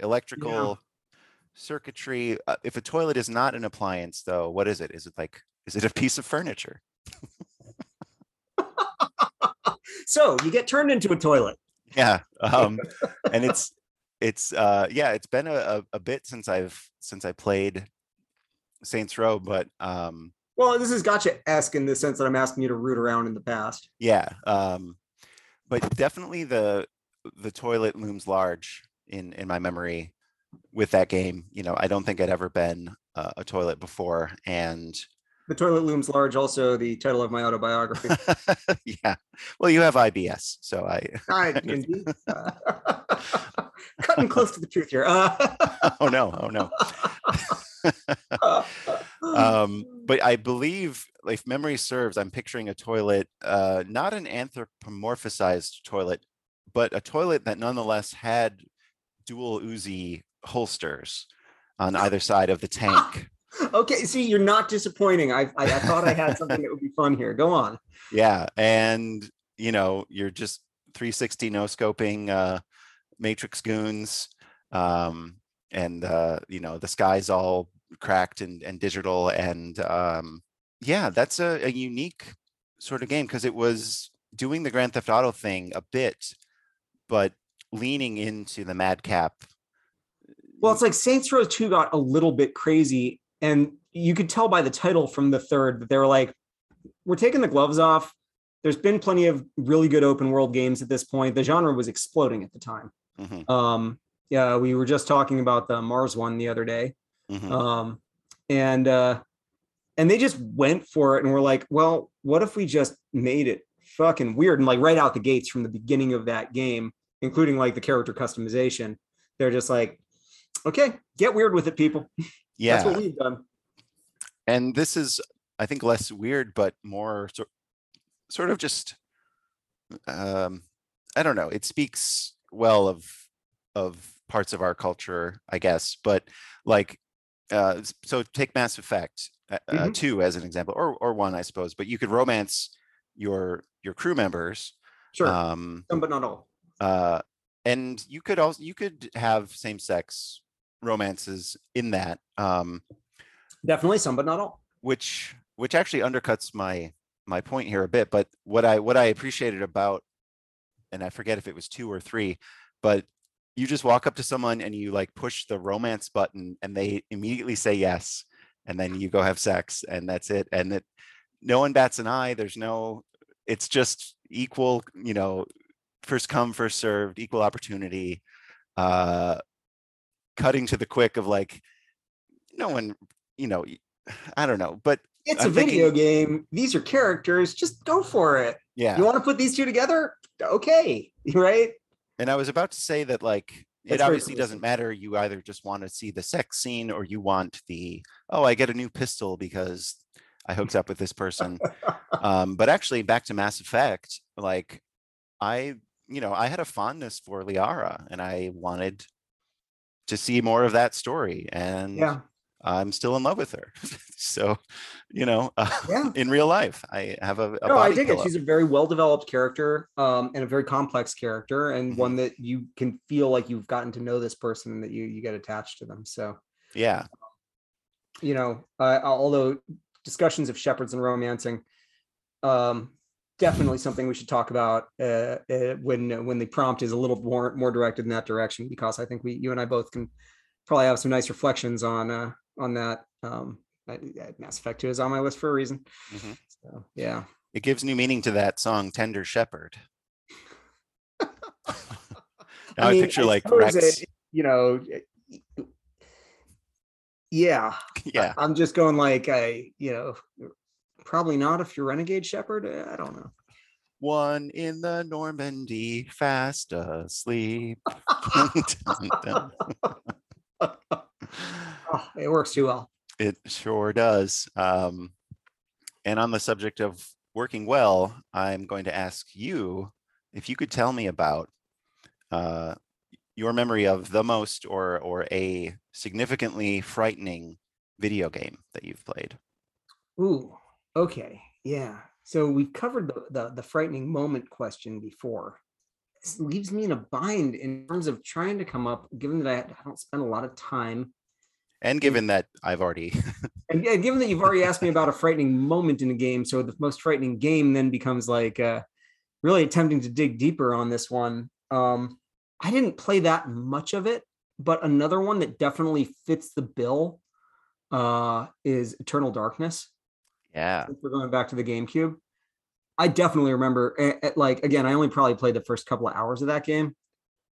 electrical circuitry. If a toilet is not an appliance, though, what is it? Is it like, is it a piece of furniture? So you get turned into a toilet. Yeah. And it's been a bit since I played Saints Row, but well, this is gotcha-esque in the sense that I'm asking you to root around in the past. Yeah. But definitely the toilet looms large in my memory with that game. You know, I don't think I'd ever been a toilet before. And the toilet looms large, also the title of my autobiography. Yeah. Well, you have IBS, so I indeed. Cutting close to the truth here. Oh no. But I believe, if memory serves, I'm picturing a toilet, not an anthropomorphized toilet, but a toilet that nonetheless had dual Uzi holsters on either side of the tank. Okay, see, you're not disappointing. I thought I had something that would be fun here. Go on. Yeah, and you know, you're just 360 no-scoping Matrix goons, and you know, the sky's all cracked and digital, and yeah, that's a unique sort of game because it was doing the Grand Theft Auto thing a bit, but leaning into the madcap. Well, it's like Saints Row 2 got a little bit crazy, and you could tell by the title from the third that they were like, we're taking the gloves off. There's been plenty of really good open world games at this point. The genre was exploding at the time. Mm-hmm. Yeah, we were just talking about the Mars one the other day. Mm-hmm. And they just went for it and were like, well, what if we just made it fucking weird? And like right out the gates from the beginning of that game, including like the character customization, they're just like, okay, get weird with it, people. Yeah. That's what we've done. And this is, I think, less weird, but more sort of just, I don't know. It speaks well of parts of our culture, I guess, but like, so take Mass Effect 2 as an example, or one, I suppose, but you could romance your crew members. Sure. Some, but not all. And you could have same-sex romances in that. Definitely some, but not all. Which actually undercuts my point here a bit. But what I appreciated about, and I forget if it was 2 or 3, but you just walk up to someone and you like push the romance button and they immediately say yes, and then you go have sex and that's it. And that no one bats an eye. It's just equal, you know, first come, first served, equal opportunity, cutting to the quick of like, no one, you know, I don't know, but it's video game. These are characters. Just go for it. Yeah. You want to put these two together? Okay. Right. And I was about to say that, like, it obviously doesn't matter. You either just want to see the sex scene or you want the, oh, I get a new pistol because I hooked up with this person. But actually, back to Mass Effect, like, I had a fondness for Liara and I wanted to see more of that story. And yeah, I'm still in love with her. So, you know, in real life, I have a no, I dig it. She's a very well-developed character, and a very complex character, and one that you can feel like you've gotten to know this person and that you get attached to them. So, yeah, you know, although discussions of shepherds and romancing, definitely something we should talk about when the prompt is a little more directed in that direction, because I think you and I both can probably have some nice reflections on that. Mass Effect 2 is on my list for a reason. Mm-hmm. So, yeah. It gives new meaning to that song, Tender Shepherd. Now I picture like Rex. It, you know, yeah. Yeah. I'm just going like, you know, probably not if you're Renegade Shepherd. I don't know. One in the Normandy, fast asleep. Dun, dun. Oh, it works too well. It sure does. And on the subject of working well, I'm going to ask you if you could tell me about your memory of the most or a significantly frightening video game that you've played. Ooh, okay. Yeah. So we covered the frightening moment question before. This leaves me in a bind in terms of trying to come up, given that I don't spend a lot of time. And given that I've already. And given that you've already asked me about a frightening moment in a game. So the most frightening game then becomes like really attempting to dig deeper on this one. I didn't play that much of it, but another one that definitely fits the bill is Eternal Darkness. Yeah. Since we're going back to the GameCube. I definitely remember, like, again, I only probably played the first couple of hours of that game.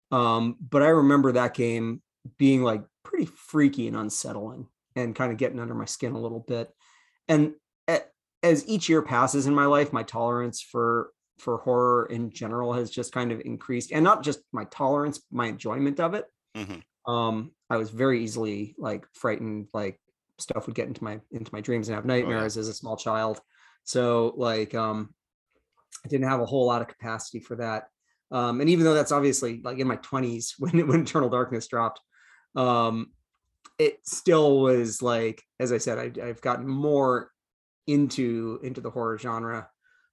But I remember that game being like pretty freaky and unsettling and kind of getting under my skin a little bit. And as each year passes in my life, my tolerance for horror in general has just kind of increased, and not just my tolerance, my enjoyment of it. Mm-hmm. I was very easily like frightened, like stuff would get into my dreams and have nightmares as a small child. So like, I didn't have a whole lot of capacity for that. And even though that's obviously like in my 20s when Eternal Darkness dropped, it still was like, as I said, I've gotten more into the horror genre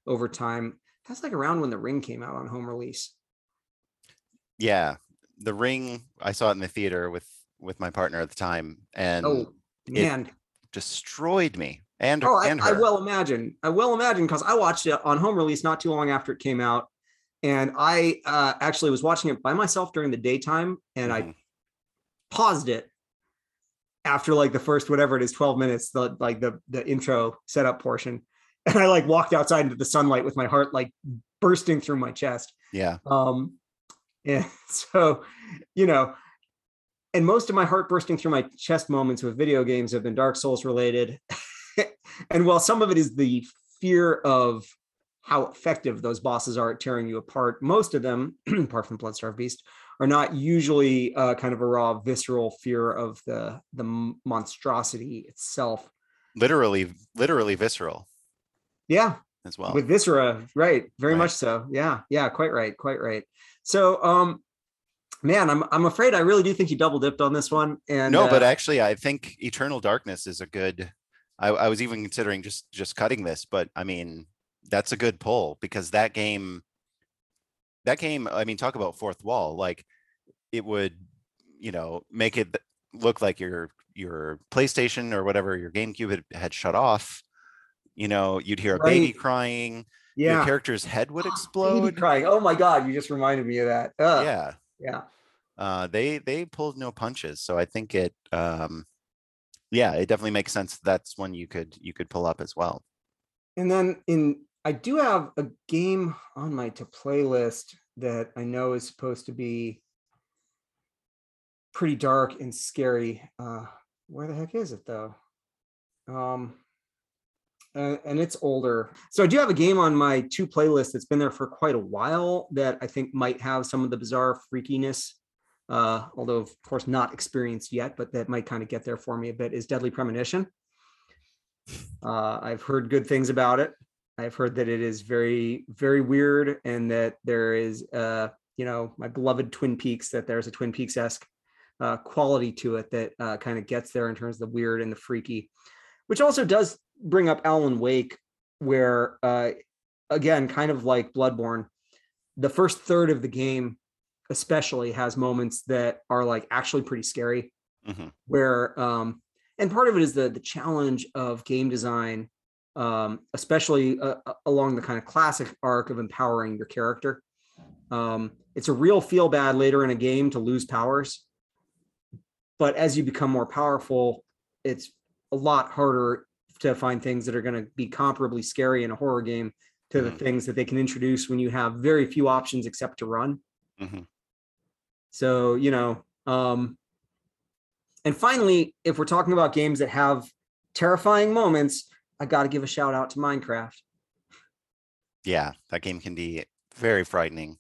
over time. That's like around when The Ring came out on home release. Yeah. The Ring, I saw it in the theater with my partner at the time, and it destroyed me. And her. I well imagine, because I watched it on home release not too long after it came out, and I actually was watching it by myself during the daytime, and I paused it after like the first, whatever it is, 12 minutes, the intro setup portion, and I like walked outside into the sunlight with my heart like bursting through my chest. Yeah. Yeah. So, you know. And most of my heart bursting through my chest moments with video games have been Dark Souls related. And while some of it is the fear of how effective those bosses are at tearing you apart, most of them, apart from Blood-Starved Beast, are not usually kind of a raw, visceral fear of the monstrosity itself. Literally visceral. Yeah. As well. With viscera, right. Very much so. Yeah. Yeah. Quite right. So, man, I'm afraid I really do think you double dipped on this one. And no, but actually, I think Eternal Darkness is a good. I was even considering just cutting this, but I mean, that's a good pull, because that game. I mean, talk about fourth wall. Like, it would, make it look like your PlayStation or whatever, your GameCube had shut off. You'd hear a baby crying. Yeah. Your character's head would explode. Baby crying. Oh my God! You just reminded me of that. Yeah. Yeah. They pulled no punches. So I think it it definitely makes sense. That's one you could pull up as well. And then I do have a game on my to play list that I know is supposed to be pretty dark and scary. Where the heck is it though? And it's older. So I do have a game on my to playlist that's been there for quite a while that I think might have some of the bizarre freakiness, although of course not experienced yet, but that might kind of get there for me a bit, is Deadly Premonition. I've heard good things about it. I've heard that it is very, very weird, and that there is, my beloved Twin Peaks, that there's a Twin Peaks-esque quality to it that kind of gets there in terms of the weird and the freaky, which also does bring up Alan Wake, where again, kind of like Bloodborne, the first third of the game especially has moments that are like actually pretty scary. Mm-hmm. Where and part of it is the challenge of game design, especially along the kind of classic arc of empowering your character. It's a real feel bad later in a game to lose powers, but as you become more powerful, it's a lot harder to find things that are going to be comparably scary in a horror game to the things that they can introduce when you have very few options except to run. Mm-hmm. So, and finally, if we're talking about games that have terrifying moments, I got to give a shout out to Minecraft. Yeah, that game can be very frightening,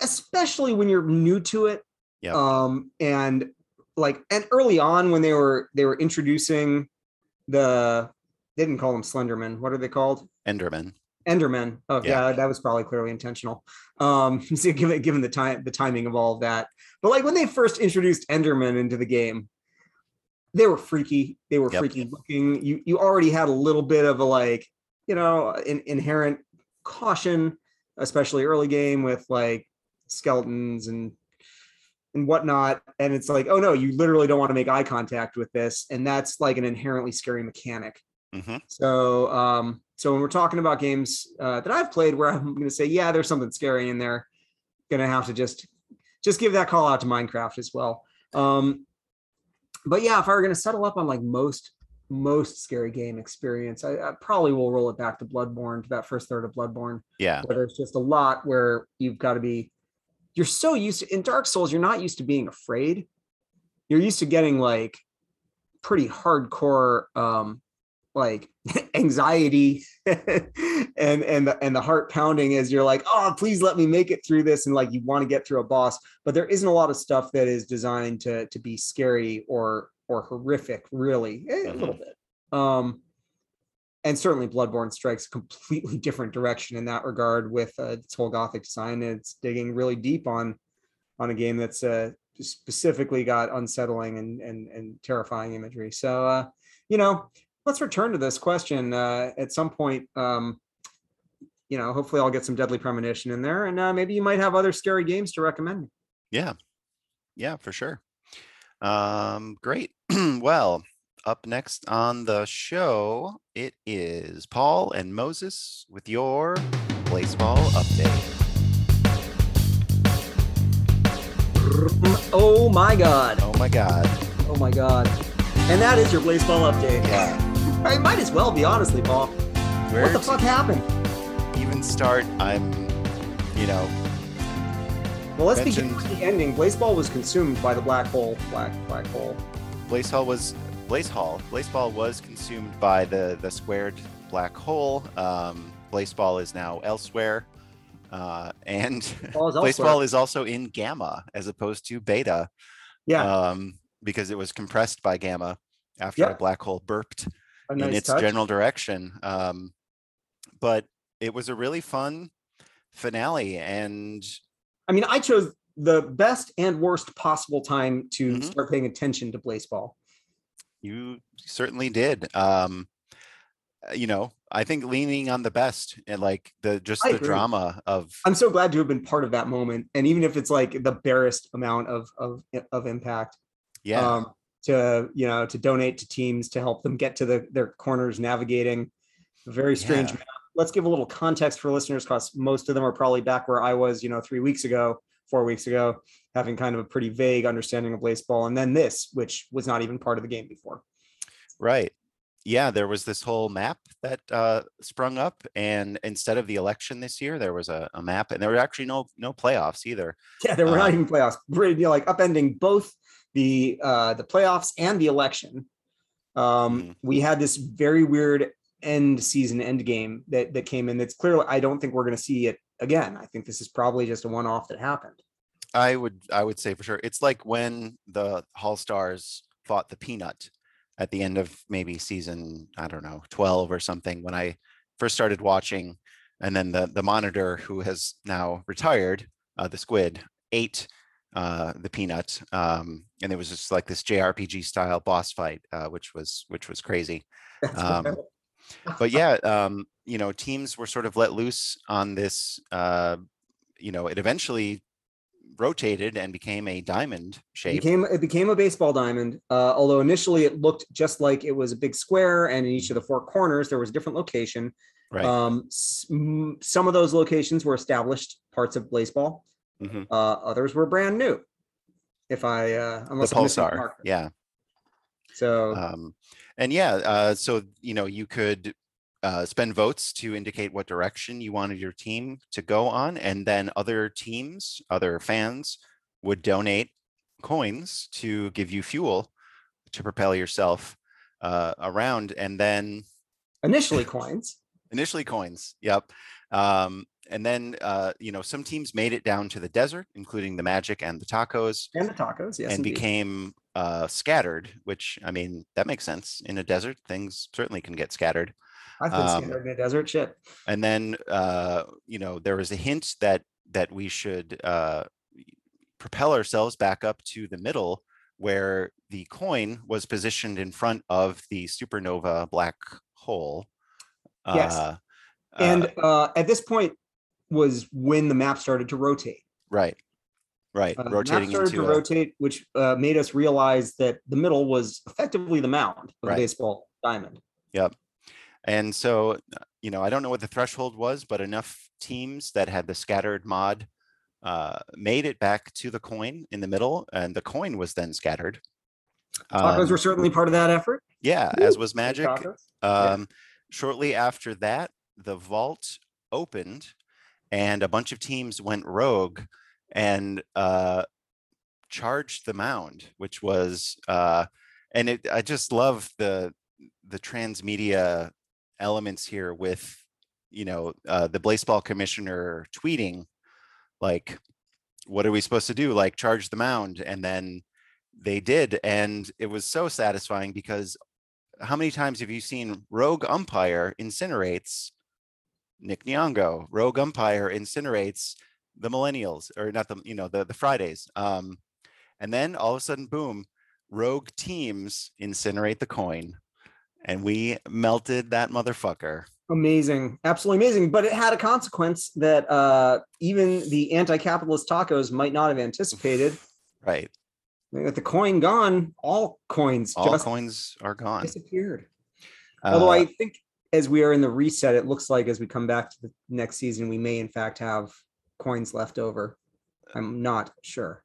especially when you're new to it. Yeah. And early on when they were introducing they didn't call them Slenderman. What are they called? Enderman. Oh yeah. That was probably clearly intentional. So given the timing of all of that, but like when they first introduced Enderman into the game, they were freaky. They were freaky looking. You already had a little bit of a like, you know, inherent caution, especially early game with like skeletons and whatnot. And it's like, oh no, you literally don't want to make eye contact with this. And that's like an inherently scary mechanic. Mm-hmm. So when we're talking about games that I've played where I'm going to say, yeah, there's something scary in there, going to have to just give that call out to Minecraft as well. But yeah, if I were going to settle up on like most scary game experience, I probably will roll it back to Bloodborne, to that first third of Bloodborne. Yeah. Where there's just a lot where you've got to be, you're so used to, in Dark Souls, you're not used to being afraid. You're used to getting like pretty hardcore, like anxiety and the heart pounding as you're like, oh, please let me make it through this. And like, you want to get through a boss, but there isn't a lot of stuff that is designed to be scary or horrific, really, a little bit. And certainly Bloodborne strikes a completely different direction in that regard with its whole Gothic design. And it's digging really deep on a game that's specifically got unsettling and terrifying imagery. So, you know, let's return to this question at some point. You know, hopefully I'll get some Deadly Premonition in there, and maybe you might have other scary games to recommend. Yeah, for sure. Great. Well, up next on the show, it is Paul and Moses with your Blaseball update. Oh my god. And that is your Blaseball update. Yeah. It might as well be, honestly, Paul. What the fuck happened? Even start, Well, let's begin with the ending. Blaseball was consumed by the black hole. Black hole. Blaseball was consumed by the squared black hole. Blaseball is now elsewhere. And Blaseball is also in gamma as opposed to beta. Yeah. Because it was compressed by gamma after a black hole burped. Nice in its touch. General direction. But it was a really fun finale. And I mean, I chose the best and worst possible time to start paying attention to Blaseball. You certainly did. I think leaning on the best and like the drama of. I'm so glad to have been part of that moment. And even if it's like the barest amount of impact. Yeah. To donate to teams to help them get to their corners, navigating a very strange map. Let's give a little context for listeners, because most of them are probably back where I was, 4 weeks ago, having kind of a pretty vague understanding of Blaseball, and then this, which was not even part of the game before. Right. Yeah, there was this whole map that sprung up, and instead of the election this year, there was a map, and there were actually no playoffs either. Yeah, there were not even playoffs. Like upending both the playoffs and the election. We had this very weird end game that came in. That's clearly, I don't think we're going to see it again. I think this is probably just a one-off that happened. I would say for sure. It's like when the Hall Stars fought the Peanut at the end of maybe season, I don't know, 12 or something, when I first started watching, and then the monitor, who has now retired, the Squid, ate the Peanut, and it was just like this JRPG style boss fight, which was crazy. Teams were sort of let loose on this. It eventually rotated and became a diamond shape. It became a baseball diamond. Although initially it looked just like it was a big square, and in each of the four corners there was a different location. Right. Some of those locations were established parts of Blaseball. Mm-hmm. Others were brand new. Unless I'm missing the marker. Yeah. So. You could spend votes to indicate what direction you wanted your team to go on, and then other fans would donate coins to give you fuel to propel yourself around, and then. Initially coins. Yep. And then, some teams made it down to the desert, including the Magic and the Tacos. Yes. And indeed. Became scattered, which, I mean, that makes sense. In a desert, things certainly can get scattered. I've been scattered in a desert, shit. And then, there was a hint that we should propel ourselves back up to the middle, where the coin was positioned in front of the supernova black hole. Yes. And at this point was when the map started to rotate. Right. Rotating the map started to rotate, which made us realize that the middle was effectively the mound of a baseball diamond. Yep. And so, you know, I don't know what the threshold was, but enough teams that had the scattered mod made it back to the coin in the middle, and the coin was then scattered. Tacos were certainly part of that effort. Yeah, as was Magic. Shortly after that, the vault opened and a bunch of teams went rogue and charged the mound, which was I just love the transmedia elements here with, you know, the Blaseball commissioner tweeting, like, what are we supposed to do? Like, charge the mound. And then they did. And it was so satisfying, because how many times have you seen rogue umpire incinerates Nick Nyong'o, rogue umpire incinerates the millennials, or not the, you know, the Fridays. And then all of a sudden, boom, rogue teams incinerate the coin. And we melted that motherfucker. Amazing. Absolutely amazing. But it had a consequence that even the anti-capitalist Tacos might not have anticipated. Right. With the coin gone, all coins are gone. Disappeared. Although I think as we are in the reset, it looks like as we come back to the next season, we may in fact have coins left over. I'm not sure.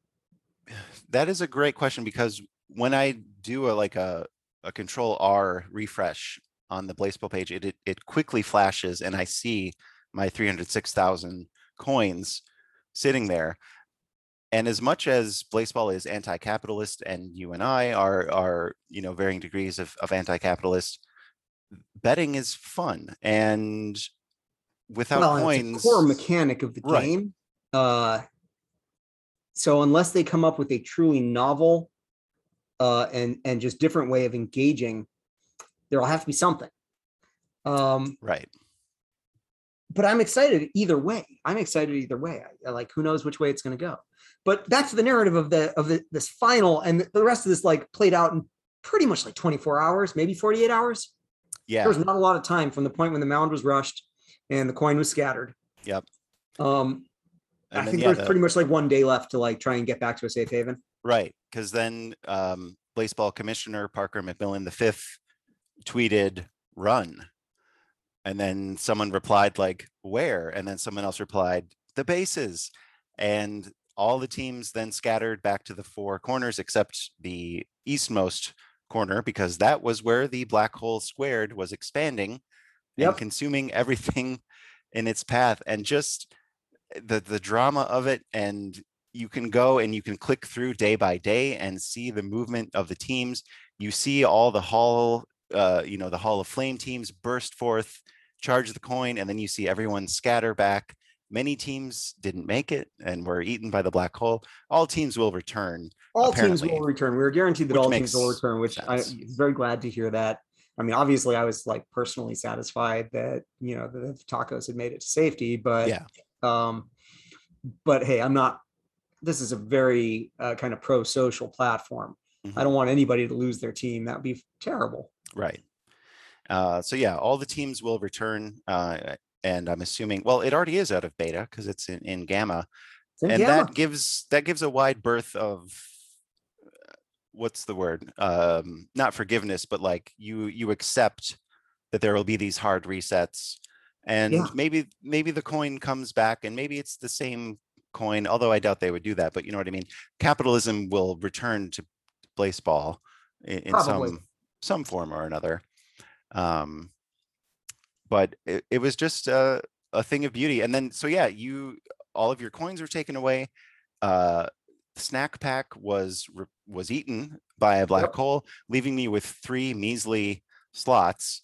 That is a great question, because when I do a control R refresh on the Blaseball page, it quickly flashes and I see my 306,000 coins sitting there. And as much as Blaseball is anti-capitalist, and you and I are you know, varying degrees of anti-capitalist, betting is fun. And without coins, it's a core mechanic of the game. So unless they come up with a truly novel and just different way of engaging, there'll have to be something. Right. But I'm excited either way. I like, who knows which way it's going to go. But that's the narrative of this final, and the rest of this like played out in pretty much like 24 hours, maybe 48 hours. Yeah. There was not a lot of time from the point when the mound was rushed and the coin was scattered. Yep. I think there's pretty much like one day left to like try and get back to a safe haven. Right. Because then Blaseball Commissioner Parker McMillan V tweeted, "Run." And then someone replied, like, "Where?" And then someone else replied, "The bases." And all the teams then scattered back to the four corners, except the eastmost corner, because that was where the black hole squared was expanding and consuming everything in its path. And just the drama of it. And you can go and you can click through day by day and see the movement of the teams. You see all the the Hall of Flame teams burst forth, charge the coin, and then you see everyone scatter back. Many teams didn't make it and were eaten by the black hole. All teams will return. We were guaranteed that all teams will return, which I'm very glad to hear that. I mean, obviously I was like personally satisfied that, you know, the Tacos had made it to safety, but but hey, this is a very kind of pro-social platform. Mm-hmm. I don't want anybody to lose their team. That would be terrible. Right. All the teams will return. And I'm assuming, well, it already is out of beta because it's in gamma. That gives a wide berth of what's the word? Not forgiveness, but like you accept that there will be these hard resets, and maybe the coin comes back, and maybe it's the same coin, although I doubt they would do that, but you know what I mean? Capitalism will return to Blaseball in some form or another. But it was just a thing of beauty. And then, all of your coins were taken away. Snack pack was eaten by a black hole, leaving me with three measly slots.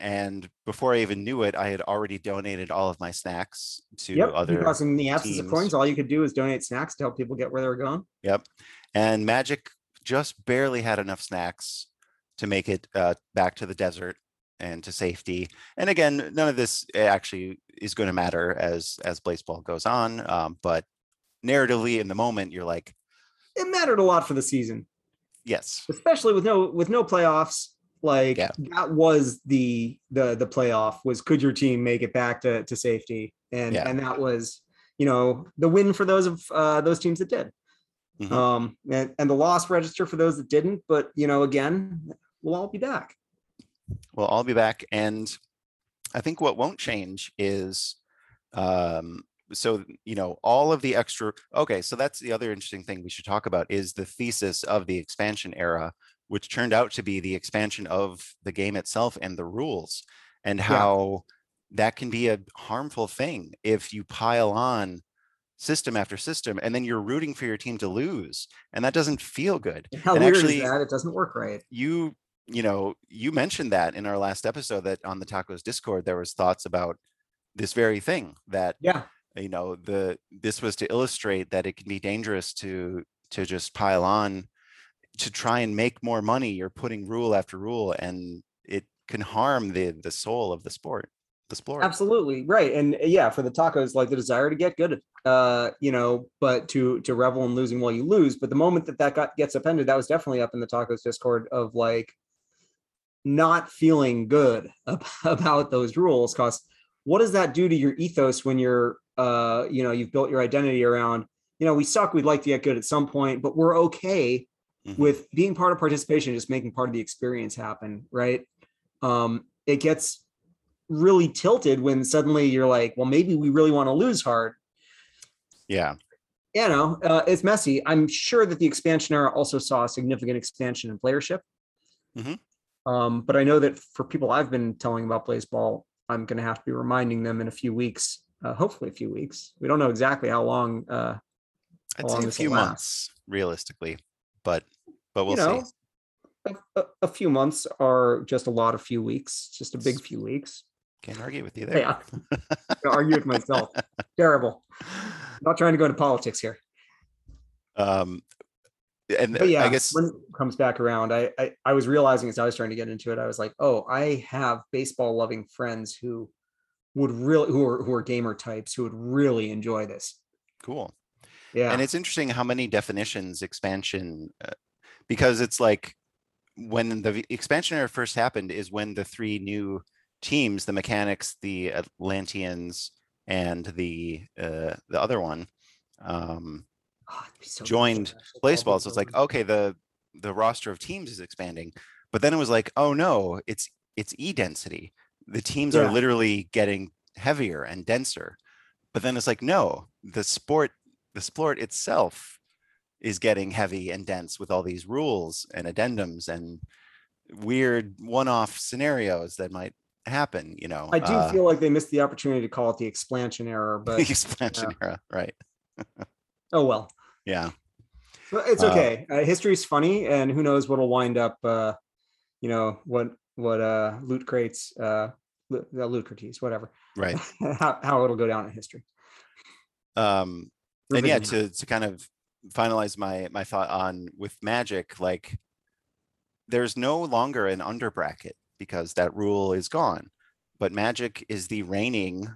And before I even knew it, I had already donated all of my snacks to other because in the absence of coins, all you could do was donate snacks to help people get where they were going. Yep. And Magic just barely had enough snacks to make it back to the desert and to safety. And again, none of this actually is going to matter as Blaseball goes on. But narratively, in the moment, you're like, it mattered a lot for the season. Yes, especially with no playoffs. Like that was the playoff was, could your team make it back to safety? And and that was, you know, the win for those of those teams that did. Mm-hmm. And the loss register for those that didn't. But, you know, again, we'll all be back. We'll all be back. And I think what won't change is, so, you know, all of the extra. OK, so that's the other interesting thing we should talk about is the thesis of the expansion era, which turned out to be the expansion of the game itself and the rules, and how that can be a harmful thing if you pile on system after system, and then you're rooting for your team to lose, and that doesn't feel good. How and weird actually, is that? It doesn't work right. You know, you mentioned that in our last episode, that on the Tacos Discord there was thoughts about this very thing, that you know, this was to illustrate that it can be dangerous to just pile on to try and make more money. You're putting rule after rule, and it can harm the soul of the sport. Absolutely right. And yeah, for the tacos, like the desire to get good, you know, but to revel in losing while you lose. But the moment that gets upended, that was definitely up in the Tacos Discord of like not feeling good about those rules. Cause what does that do to your ethos when you're you know, you've built your identity around, you know, we suck, we'd like to get good at some point, but we're okay mm-hmm. with being part of participation, just making part of the experience happen, right? It gets really tilted when suddenly you're like, well, maybe we really want to lose hard. Yeah. You know, it's messy. I'm sure that the expansion era also saw a significant expansion in playership. Mm-hmm. But I know that for people I've been telling about Blaseball, I'm going to have to be reminding them in a few weeks, hopefully a few weeks. We don't know exactly how long. I'd say a few months, realistically, but we'll see. A few months are just a lot of few weeks, just a big few weeks. Can't argue with you there. Yeah, I argue with myself. Terrible. I'm not trying to go into politics here. I guess when it comes back around, I was realizing as I was trying to get into it, I was like, oh, I have baseball loving friends who are gamer types who would really enjoy this. Cool. Yeah, and it's interesting how many definitions expansion, because it's like when the expansion era first happened is when the three new teams, the Mechanics, the Atlanteans, and the other one joined Blaseball. So it's like, okay, the roster of teams is expanding, but then it was like, oh no, it's e-density. The teams are literally getting heavier and denser. But then it's like, no, the sport itself is getting heavy and dense with all these rules and addendums and weird one-off scenarios that might happen, you know. I do feel like they missed the opportunity to call it the expansion era, but the expansion era, right. Oh well. Yeah. But it's okay. History's funny, and who knows what'll wind up you know, what loot crates, Lucrates, whatever. Right. how it'll go down in history. And to kind of finalize my thought on with Magic, like there's no longer an under bracket because that rule is gone, but Magic is the reigning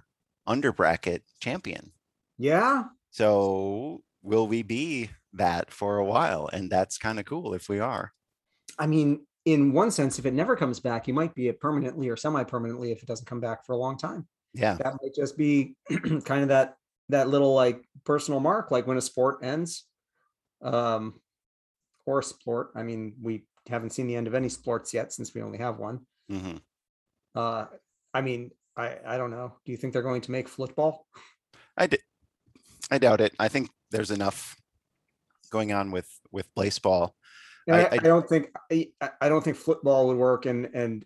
under bracket champion. Yeah. So will we be that for a while? And that's kind of cool if we are. I mean, in one sense, if it never comes back, you might be it permanently or semi-permanently if it doesn't come back for a long time. Yeah. That might just be kind of that little like personal mark, like when a sport ends. Or splort. I mean, we haven't seen the end of any splorts yet since we only have one. Mm-hmm. I mean, I don't know. Do you think they're going to make football? I doubt it. I think there's enough going on with baseball. I don't think football would work, and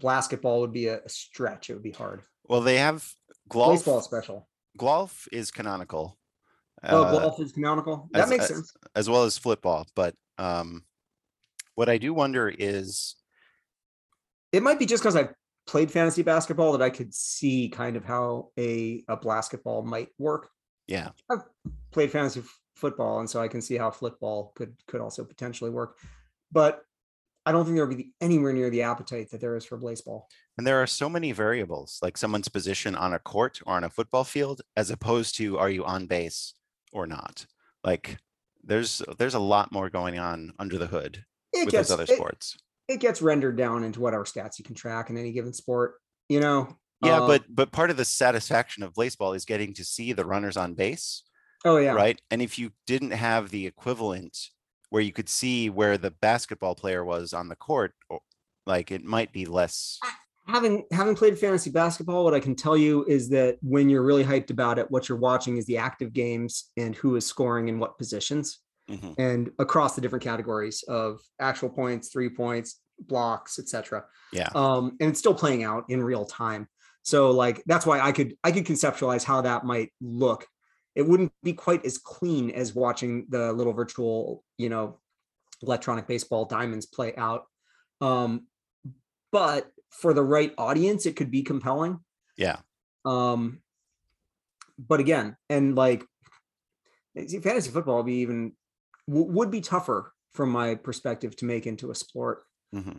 basketball would be a stretch. It would be hard. Well, they have golf. Baseball special. Golf is canonical. Golf is canonical. That makes sense. As well as football. But what I do wonder is, it might be just because I've played fantasy basketball that I could see kind of how a basketball might work. Yeah. I've played fantasy football, and so I can see how football could also potentially work. But I don't think there would be anywhere near the appetite that there is for baseball. And there are so many variables, like someone's position on a court or on a football field, as opposed to are you on base or not? Like there's a lot more going on under the hood with those other sports. it gets rendered down into whatever stats you can track in any given sport, you know? Yeah, but part of the satisfaction of Blaseball is getting to see the runners on base. Oh, yeah. Right? And if you didn't have the equivalent where you could see where the basketball player was on the court, like it might be less... Having played fantasy basketball, what I can tell you is that when you're really hyped about it, what you're watching is the active games and who is scoring in what positions. Mm-hmm. And across the different categories of actual points, 3 points, blocks, etc. Yeah. And it's still playing out in real time. So like that's why I could conceptualize how that might look. It wouldn't be quite as clean as watching the little virtual, you know, electronic baseball diamonds play out. But for the right audience, it could be compelling. Yeah. But again, and like fantasy football would be even would be tougher from my perspective to make into a sport. Mm-hmm.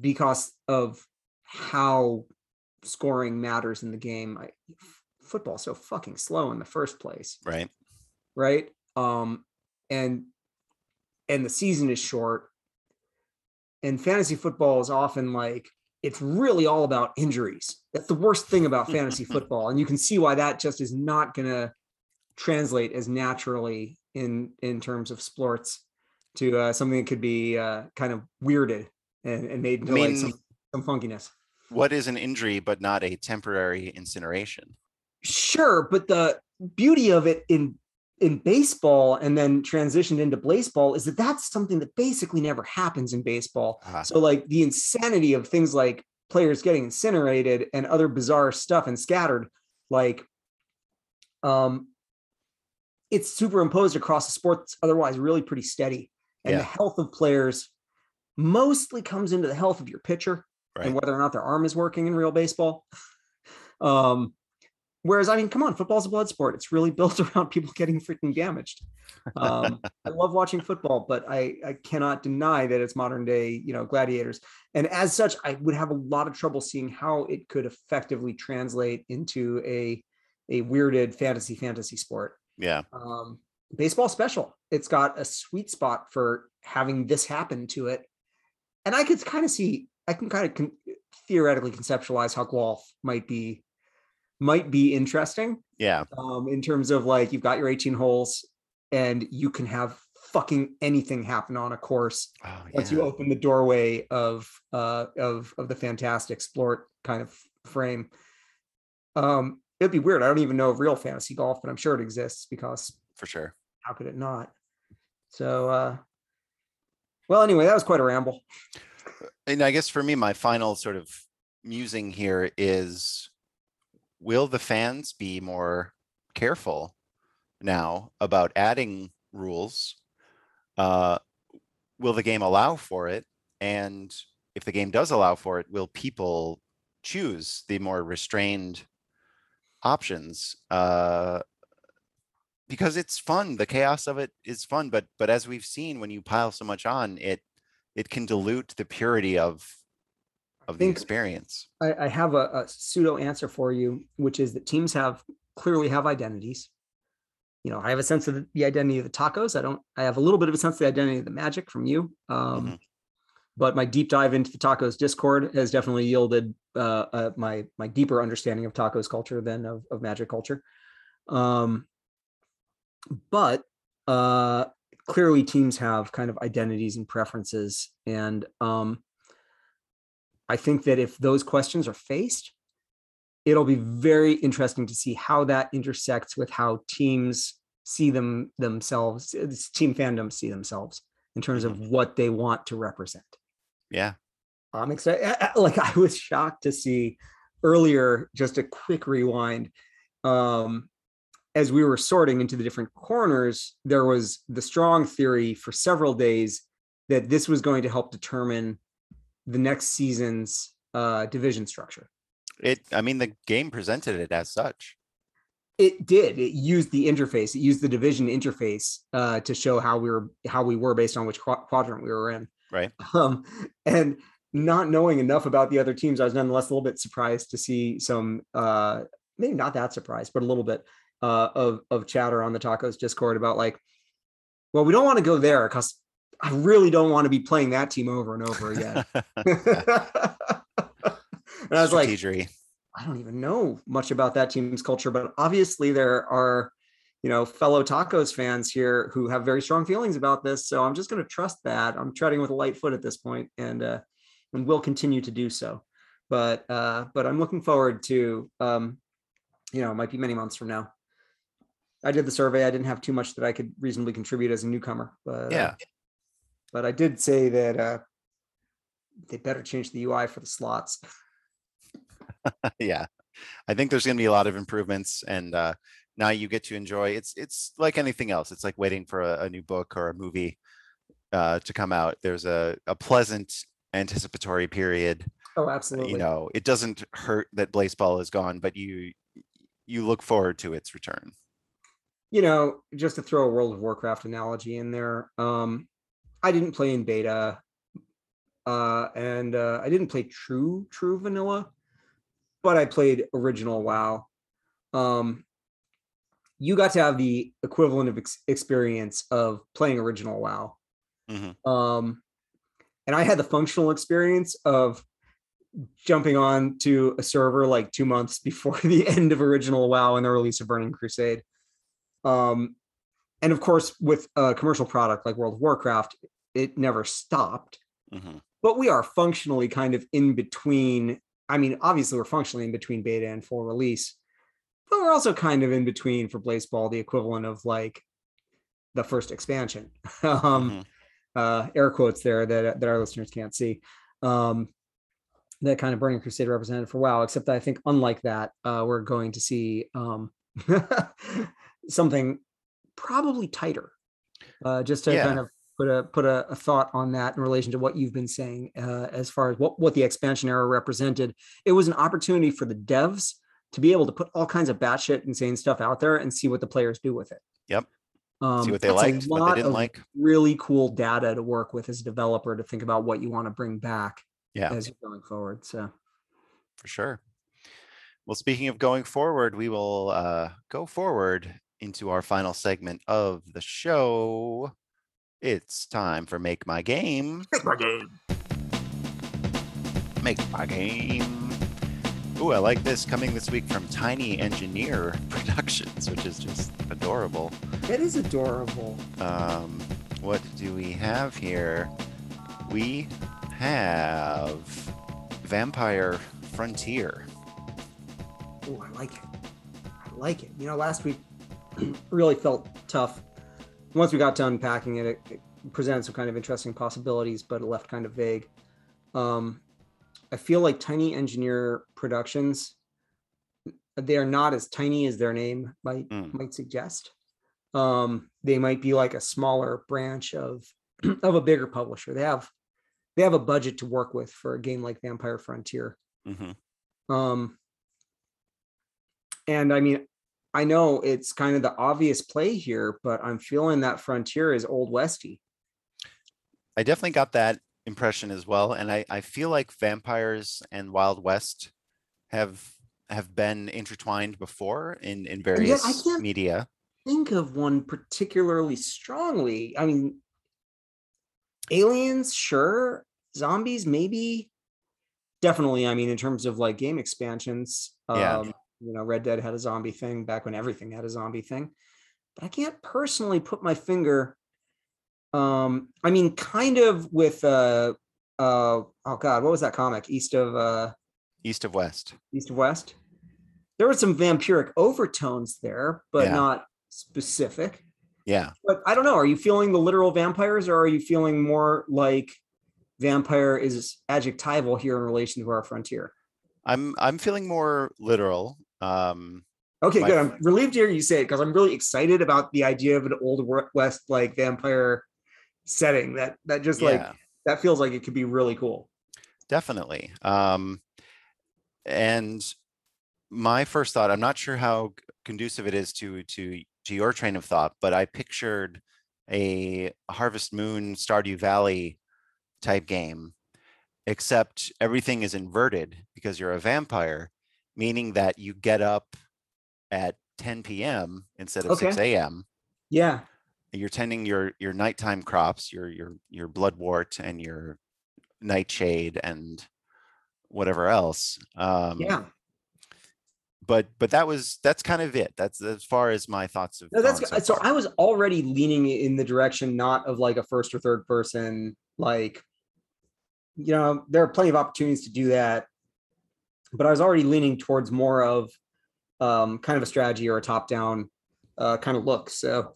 Because of how scoring matters in the game. Football's so fucking slow in the first place. Right. And the season is short. And fantasy football is often like, it's really all about injuries. That's the worst thing about fantasy football. And you can see why that just is not going to translate as naturally in terms of sports to something that could be kind of weirded and made into like some funkiness. What is an injury, but not a temporary incineration? Sure. But the beauty of it in baseball and then transitioned into Blaseball is that that's something that basically never happens in baseball. Uh-huh. So like the insanity of things like players getting incinerated and other bizarre stuff and scattered, like it's superimposed across a sport that's otherwise really pretty steady. And the health of players mostly comes into the health of your pitcher and whether or not their arm is working in real baseball. Whereas, I mean, come on, football's a blood sport. It's really built around people getting freaking damaged. I love watching football, but I cannot deny that it's modern day, you know, gladiators. And as such, I would have a lot of trouble seeing how it could effectively translate into a weirded fantasy sport. Yeah. Baseball special. It's got a sweet spot for having this happen to it. And I could kind of see, I can kind of theoretically conceptualize how golf might be interesting. Yeah. In terms of like, you've got your 18 holes and you can have fucking anything happen on a course. Oh, yeah. Once you open the doorway of the fantastic sport kind of frame. It'd be weird. I don't even know of real fantasy golf, but I'm sure it exists because for sure. How could it not? So, well, anyway, that was quite a ramble. And I guess for me, my final sort of musing here is, will the fans be more careful now about adding rules? Will the game allow for it? And if the game does allow for it, will people choose the more restrained options? Because it's fun. The chaos of it is fun. But as we've seen, when you pile so much on, it can dilute the purity of the experience. I have a pseudo answer for you, which is that teams clearly have identities. You know, I have a sense of the identity of the Tacos. I have a little bit of a sense of the identity of the Magic from you. Mm-hmm. But my deep dive into the Tacos Discord has definitely yielded my deeper understanding of Tacos culture than of Magic culture. But clearly teams have kind of identities and preferences, and I think that if those questions are faced, it'll be very interesting to see how that intersects with how teams see themselves, team fandoms see themselves in terms of what they want to represent. Yeah. I'm excited. Like, I was shocked to see earlier, just a quick rewind. As we were sorting into the different corners, there was the strong theory for several days that this was going to help determine the next season's division structure. The game presented it as such. It did. It used the interface. It used the division interface to show how we were based on which quadrant we were in. Right. And not knowing enough about the other teams, I was nonetheless a little bit surprised to see some, maybe not that surprised, but a little bit of chatter on the Tacos Discord about like, well, we don't want to go there because I really don't want to be playing that team over and over again. And I was like, I don't even know much about that team's culture, but obviously there are, you know, fellow Tacos fans here who have very strong feelings about this. So I'm just going to trust that. I'm treading with a light foot at this point, and will continue to do so. But I'm looking forward to, you know, it might be many months from now. I did the survey. I didn't have too much that I could reasonably contribute as a newcomer, but yeah. But I did say that they better change the UI for the slots. Yeah, I think there's going to be a lot of improvements, and now you get to enjoy. It's like anything else. It's like waiting for a new book or a movie to come out. There's a pleasant anticipatory period. Oh, absolutely. You know, it doesn't hurt that Blaseball is gone, but you look forward to its return. You know, just to throw a World of Warcraft analogy in there, I didn't play in beta, and I didn't play true vanilla, but I played original WoW. You got to have the equivalent of experience of playing original WoW. Mm-hmm. And I had the functional experience of jumping on to a server like 2 months before the end of original WoW and the release of Burning Crusade. And of course, with a commercial product like World of Warcraft, it never stopped. Mm-hmm. But we are functionally kind of in between. I mean, obviously, we're functionally in between beta and full release, but we're also kind of in between for Blaseball, the equivalent of like the first expansion. Mm-hmm. Air quotes there that our listeners can't see. That kind of Burning Crusade represented for WoW, except I think unlike that, we're going to see something probably tighter. Just to kind of put a thought on that in relation to what you've been saying, as far as what the expansion era represented. It was an opportunity for the devs to be able to put all kinds of batshit insane stuff out there and see what the players do with it. Yep. See what they liked, what they didn't like. Really cool data to work with as a developer to think about what you want to bring back as you're going forward. So for sure. Well, speaking of going forward, we will go forward into our final segment of the show. It's time for Make My Game. Make my game. Make my game. Ooh, I like this. Coming this week from Tiny Engineer Productions, which is just adorable. That is adorable. What do we have here? We have Vampire Frontier. Ooh, I like it. I like it. You know, last week really felt tough. Once we got to unpacking it, it presented some kind of interesting possibilities, but it left kind of vague. I feel like Tiny Engineer Productions, they are not as tiny as their name might suggest. They might be like a smaller branch of a bigger publisher. They have a budget to work with for a game like Vampire Frontier. Mm-hmm. And I mean, I know it's kind of the obvious play here, but I'm feeling that Frontier is Old Westy. I definitely got that impression as well. And I feel like vampires and Wild West have been intertwined before in various media. Think of one particularly strongly. I mean, aliens, sure. Zombies, maybe. Definitely. I mean, in terms of like game expansions, you know, Red Dead had a zombie thing back when everything had a zombie thing, but I can't personally put my finger. I mean, kind of with oh God, what was that comic? East of West. There were some vampiric overtones there, but not specific. Yeah. But I don't know. Are you feeling the literal vampires, or are you feeling more like vampire is adjectival here in relation to our frontier? I'm feeling more literal. Okay, good. I'm relieved to hear you say it, because I'm really excited about the idea of an Old West like vampire setting. That just like that feels like it could be really cool. Definitely. And my first thought, I'm not sure how conducive it is to your train of thought, but I pictured a Harvest Moon, Stardew Valley type game, except everything is inverted because you're a vampire, meaning that you get up at 10 p.m. instead of 6 a.m. Yeah. you're tending your nighttime crops, your bloodwort and your nightshade and whatever else. Yeah. But that's kind of it. That's as far as my thoughts of. No, that's so I was already leaning in the direction not of like a first or third person, like, you know, there are plenty of opportunities to do that, but I was already leaning towards more of kind of a strategy or a top down kind of look. So.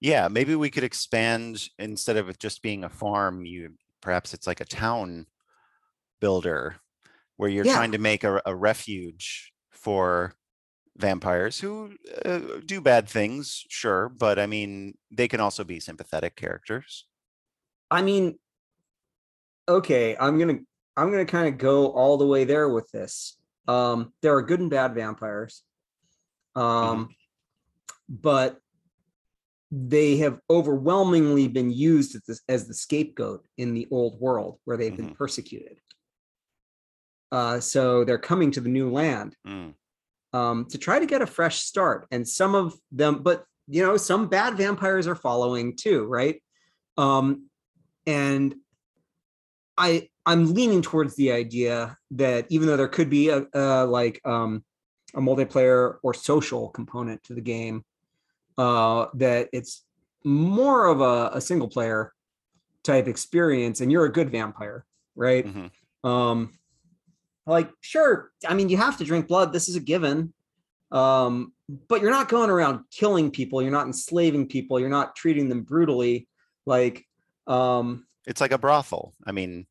Yeah, maybe we could expand instead of it just being a farm. Perhaps it's like a town builder where you're trying to make a refuge for vampires who do bad things, sure, but I mean they can also be sympathetic characters. I mean, okay, I'm gonna kind of go all the way there with this. There are good and bad vampires, but they have overwhelmingly been used as the scapegoat in the old world where they've been persecuted. So they're coming to the new land to try to get a fresh start. And some of them, but you know, some bad vampires are following too, right? And I'm leaning towards the idea that even though there could be a multiplayer or social component to the game, that it's more of a single player type experience and you're a good vampire, right? Like, sure, I mean, you have to drink blood. This is a given. But you're not going around killing people. You're not enslaving people. You're not treating them brutally. Like, it's like a brothel. I mean,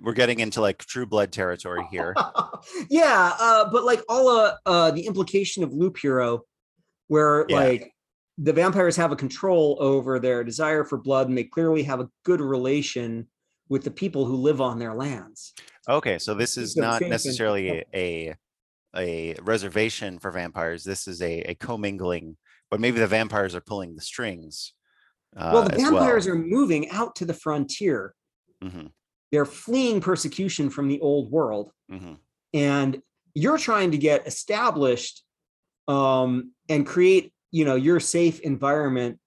we're getting into like True Blood territory here. Yeah. But like the implication of Loop Hero, where like the vampires have a control over their desire for blood and they clearly have a good relation with the people who live on their lands. Okay, so this is not necessarily a reservation for vampires. This is a commingling, but maybe the vampires are pulling the strings. Well, the vampires are moving out to the frontier. They're fleeing persecution from the old world. And you're trying to get established and create, you know, your safe environment,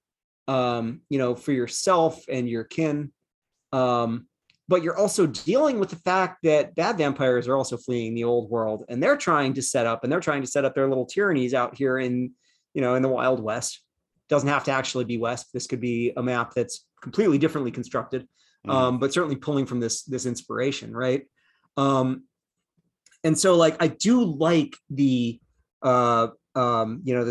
you know, for yourself and your kin. But you're also dealing with the fact that bad vampires are also fleeing the old world and they're trying to set up their little tyrannies out here in, you know, in the Wild West. Doesn't have to actually be West. This could be a map that's completely differently constructed, but certainly pulling from this inspiration. Right. And so like, I do like the, you know, the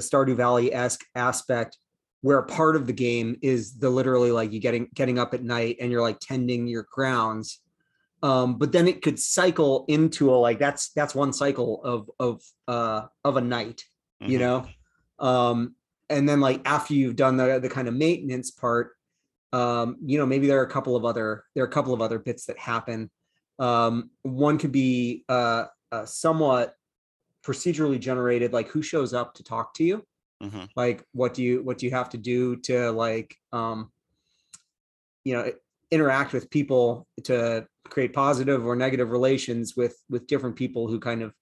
Stardew Valley-esque aspect where part of the game is the literally like you getting up at night and you're like tending your grounds. But then it could cycle into that's one cycle of a night, you know? And then like, after you've done the kind of maintenance part, you know, maybe there are a couple of other bits that happen. One could be somewhat procedurally generated, like who shows up to talk to you. Like, what do you have to do to like, you know, interact with people to create positive or negative relations with different people who kind of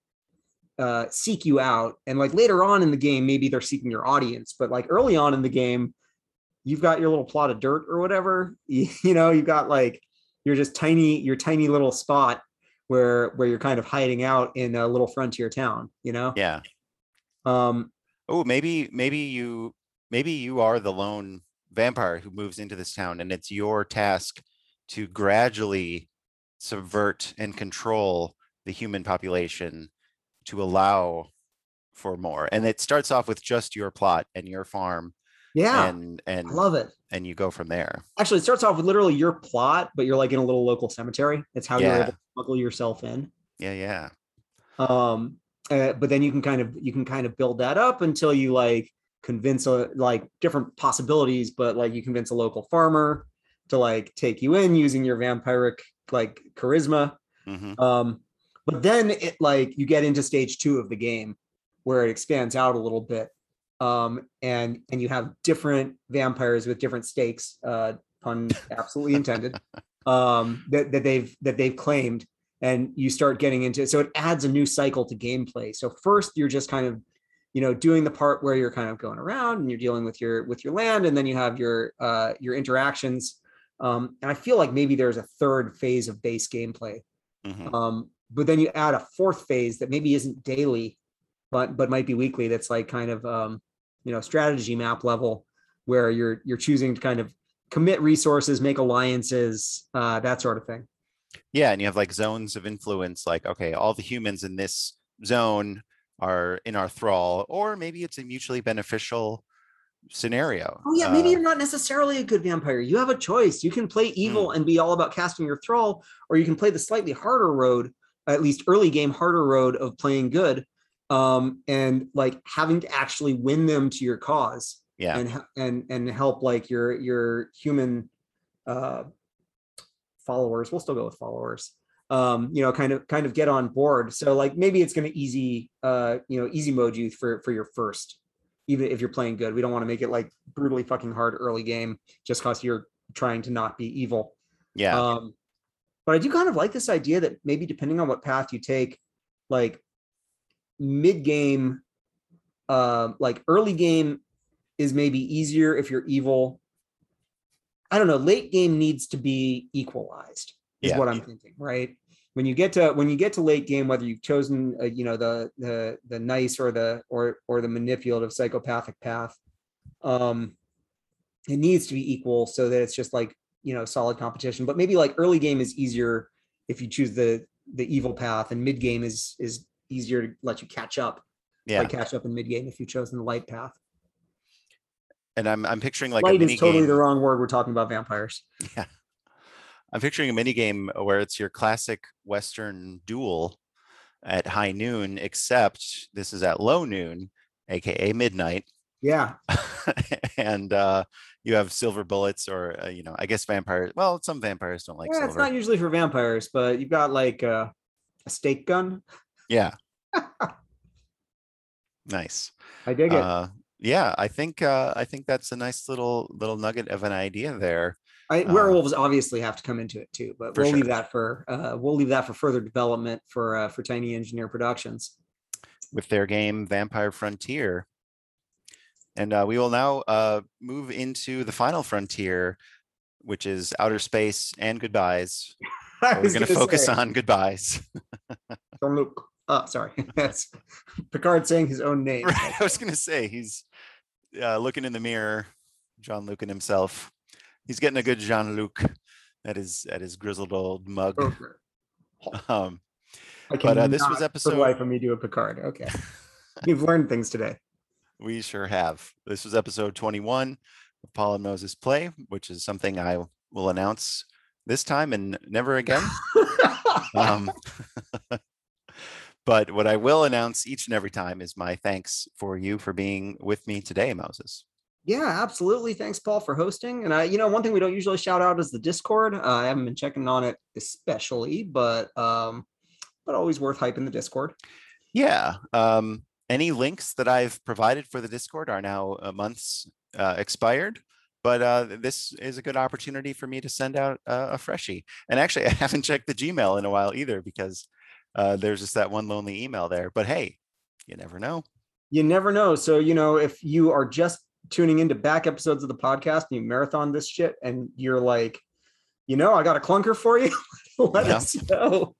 seek you out. And like later on in the game, maybe they're seeking your audience, but like early on in the game, you've got your little plot of dirt or whatever, you know, you've got like, you're just your tiny little spot where you're kind of hiding out in a little frontier town, you know? Yeah. Oh, maybe you are the lone vampire who moves into this town and it's your task to gradually subvert and control the human population to allow for more. And it starts off with just your plot and your farm. Yeah. And I love it. And you go from there. Actually, it starts off with literally your plot, but you're like in a little local cemetery. It's how you're able to smuggle yourself in. Yeah. But then you can kind of build that up until you like convince like different possibilities, but like you convince a local farmer to like take you in using your vampiric like charisma. But then it like you get into stage 2 of the game where it expands out a little bit. And you have different vampires with different stakes, pun absolutely intended, that they've claimed. And you start getting into it. So it adds a new cycle to gameplay. So first you're just kind of you know, doing the part where you're kind of going around and you're dealing with your land, and then you have your interactions. And I feel like maybe there's a third phase of base gameplay. Mm-hmm. But then you add a fourth phase that maybe isn't daily, but might be weekly. That's like kind of, you know, strategy map level, where you're choosing to kind of commit resources, make alliances, that sort of thing. Yeah. And you have like zones of influence, like, okay, all the humans in this zone are in our thrall, or maybe it's a mutually beneficial scenario. Oh yeah, maybe you're not necessarily a good vampire. You have a choice. You can play evil and be all about casting your thrall, or you can play the slightly harder road, at least early game harder road of playing good, and like having to actually win them to your cause. Yeah. And help like your human followers. We'll still go with followers. You know, kind of get on board. So like maybe it's going to easy mode you for your first, even if you're playing good. We don't want to make it like brutally fucking hard early game just because you're trying to not be evil. Yeah. But I do kind of like this idea that maybe depending on what path you take, like mid game, like early game is maybe easier if you're evil. I don't know. Late game needs to be equalized is what I'm thinking. Right. When you get to late game, whether you've chosen, you know, the nice or the manipulative psychopathic path, it needs to be equal so that it's just like, you know, solid competition. But maybe like early game is easier if you choose the evil path, and mid game is easier to let you catch up. Yeah, like catch up in mid game if you've chosen the light path. And I'm picturing like light a mini is totally game. The wrong word. We're talking about vampires. Yeah. I'm picturing a mini game where it's your classic Western duel at high noon, except this is at low noon, aka midnight. Yeah. And you have silver bullets, or you know, I guess vampires. Well, some vampires don't like silver. It's not usually for vampires, but you've got like a steak gun. Yeah. Nice. I dig it. Yeah, I think that's a nice little nugget of an idea there. Werewolves obviously have to come into it too, but we'll leave that for further development for Tiny Engineer Productions with their game Vampire Frontier. And we will now move into the final frontier, which is outer space and goodbyes. We're going to focus on goodbyes. Don't look. Oh, sorry. That's Picard saying his own name. Right. I was going to say he's looking in the mirror, Jean-Luc and himself. He's getting a good Jean-Luc at his grizzled old mug. This was episode. For life of me do a Picard. Okay. You've learned things today. We sure have. This was episode 21 of Paul and Moses Play, which is something I will announce this time and never again. But what I will announce each and every time is my thanks for you for being with me today, Moses. Yeah, absolutely. Thanks, Paul, for hosting. And you know, one thing we don't usually shout out is the Discord. I haven't been checking on it especially, but always worth hyping the Discord. Yeah. Any links that I've provided for the Discord are now months expired, but this is a good opportunity for me to send out a freshie. And actually, I haven't checked the Gmail in a while either, because there's just that one lonely email there. But hey, you never know. You never know. So, you know, if you are just tuning into back episodes of the podcast and you marathon this shit and you're like, you know, I got a clunker for you, let us know.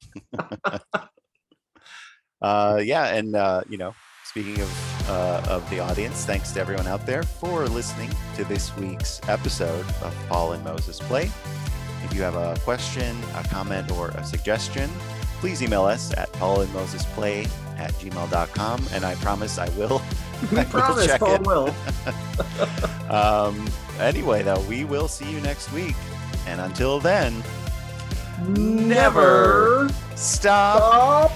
And, you know, speaking of the audience, thanks to everyone out there for listening to this week's episode of Paul and Moses Play. If you have a question, a comment, or a suggestion, please email us at paulandmosesplay@gmail.com. And I promise I will. I promise Paul will. Anyway, though, we will see you next week. And until then, never stop.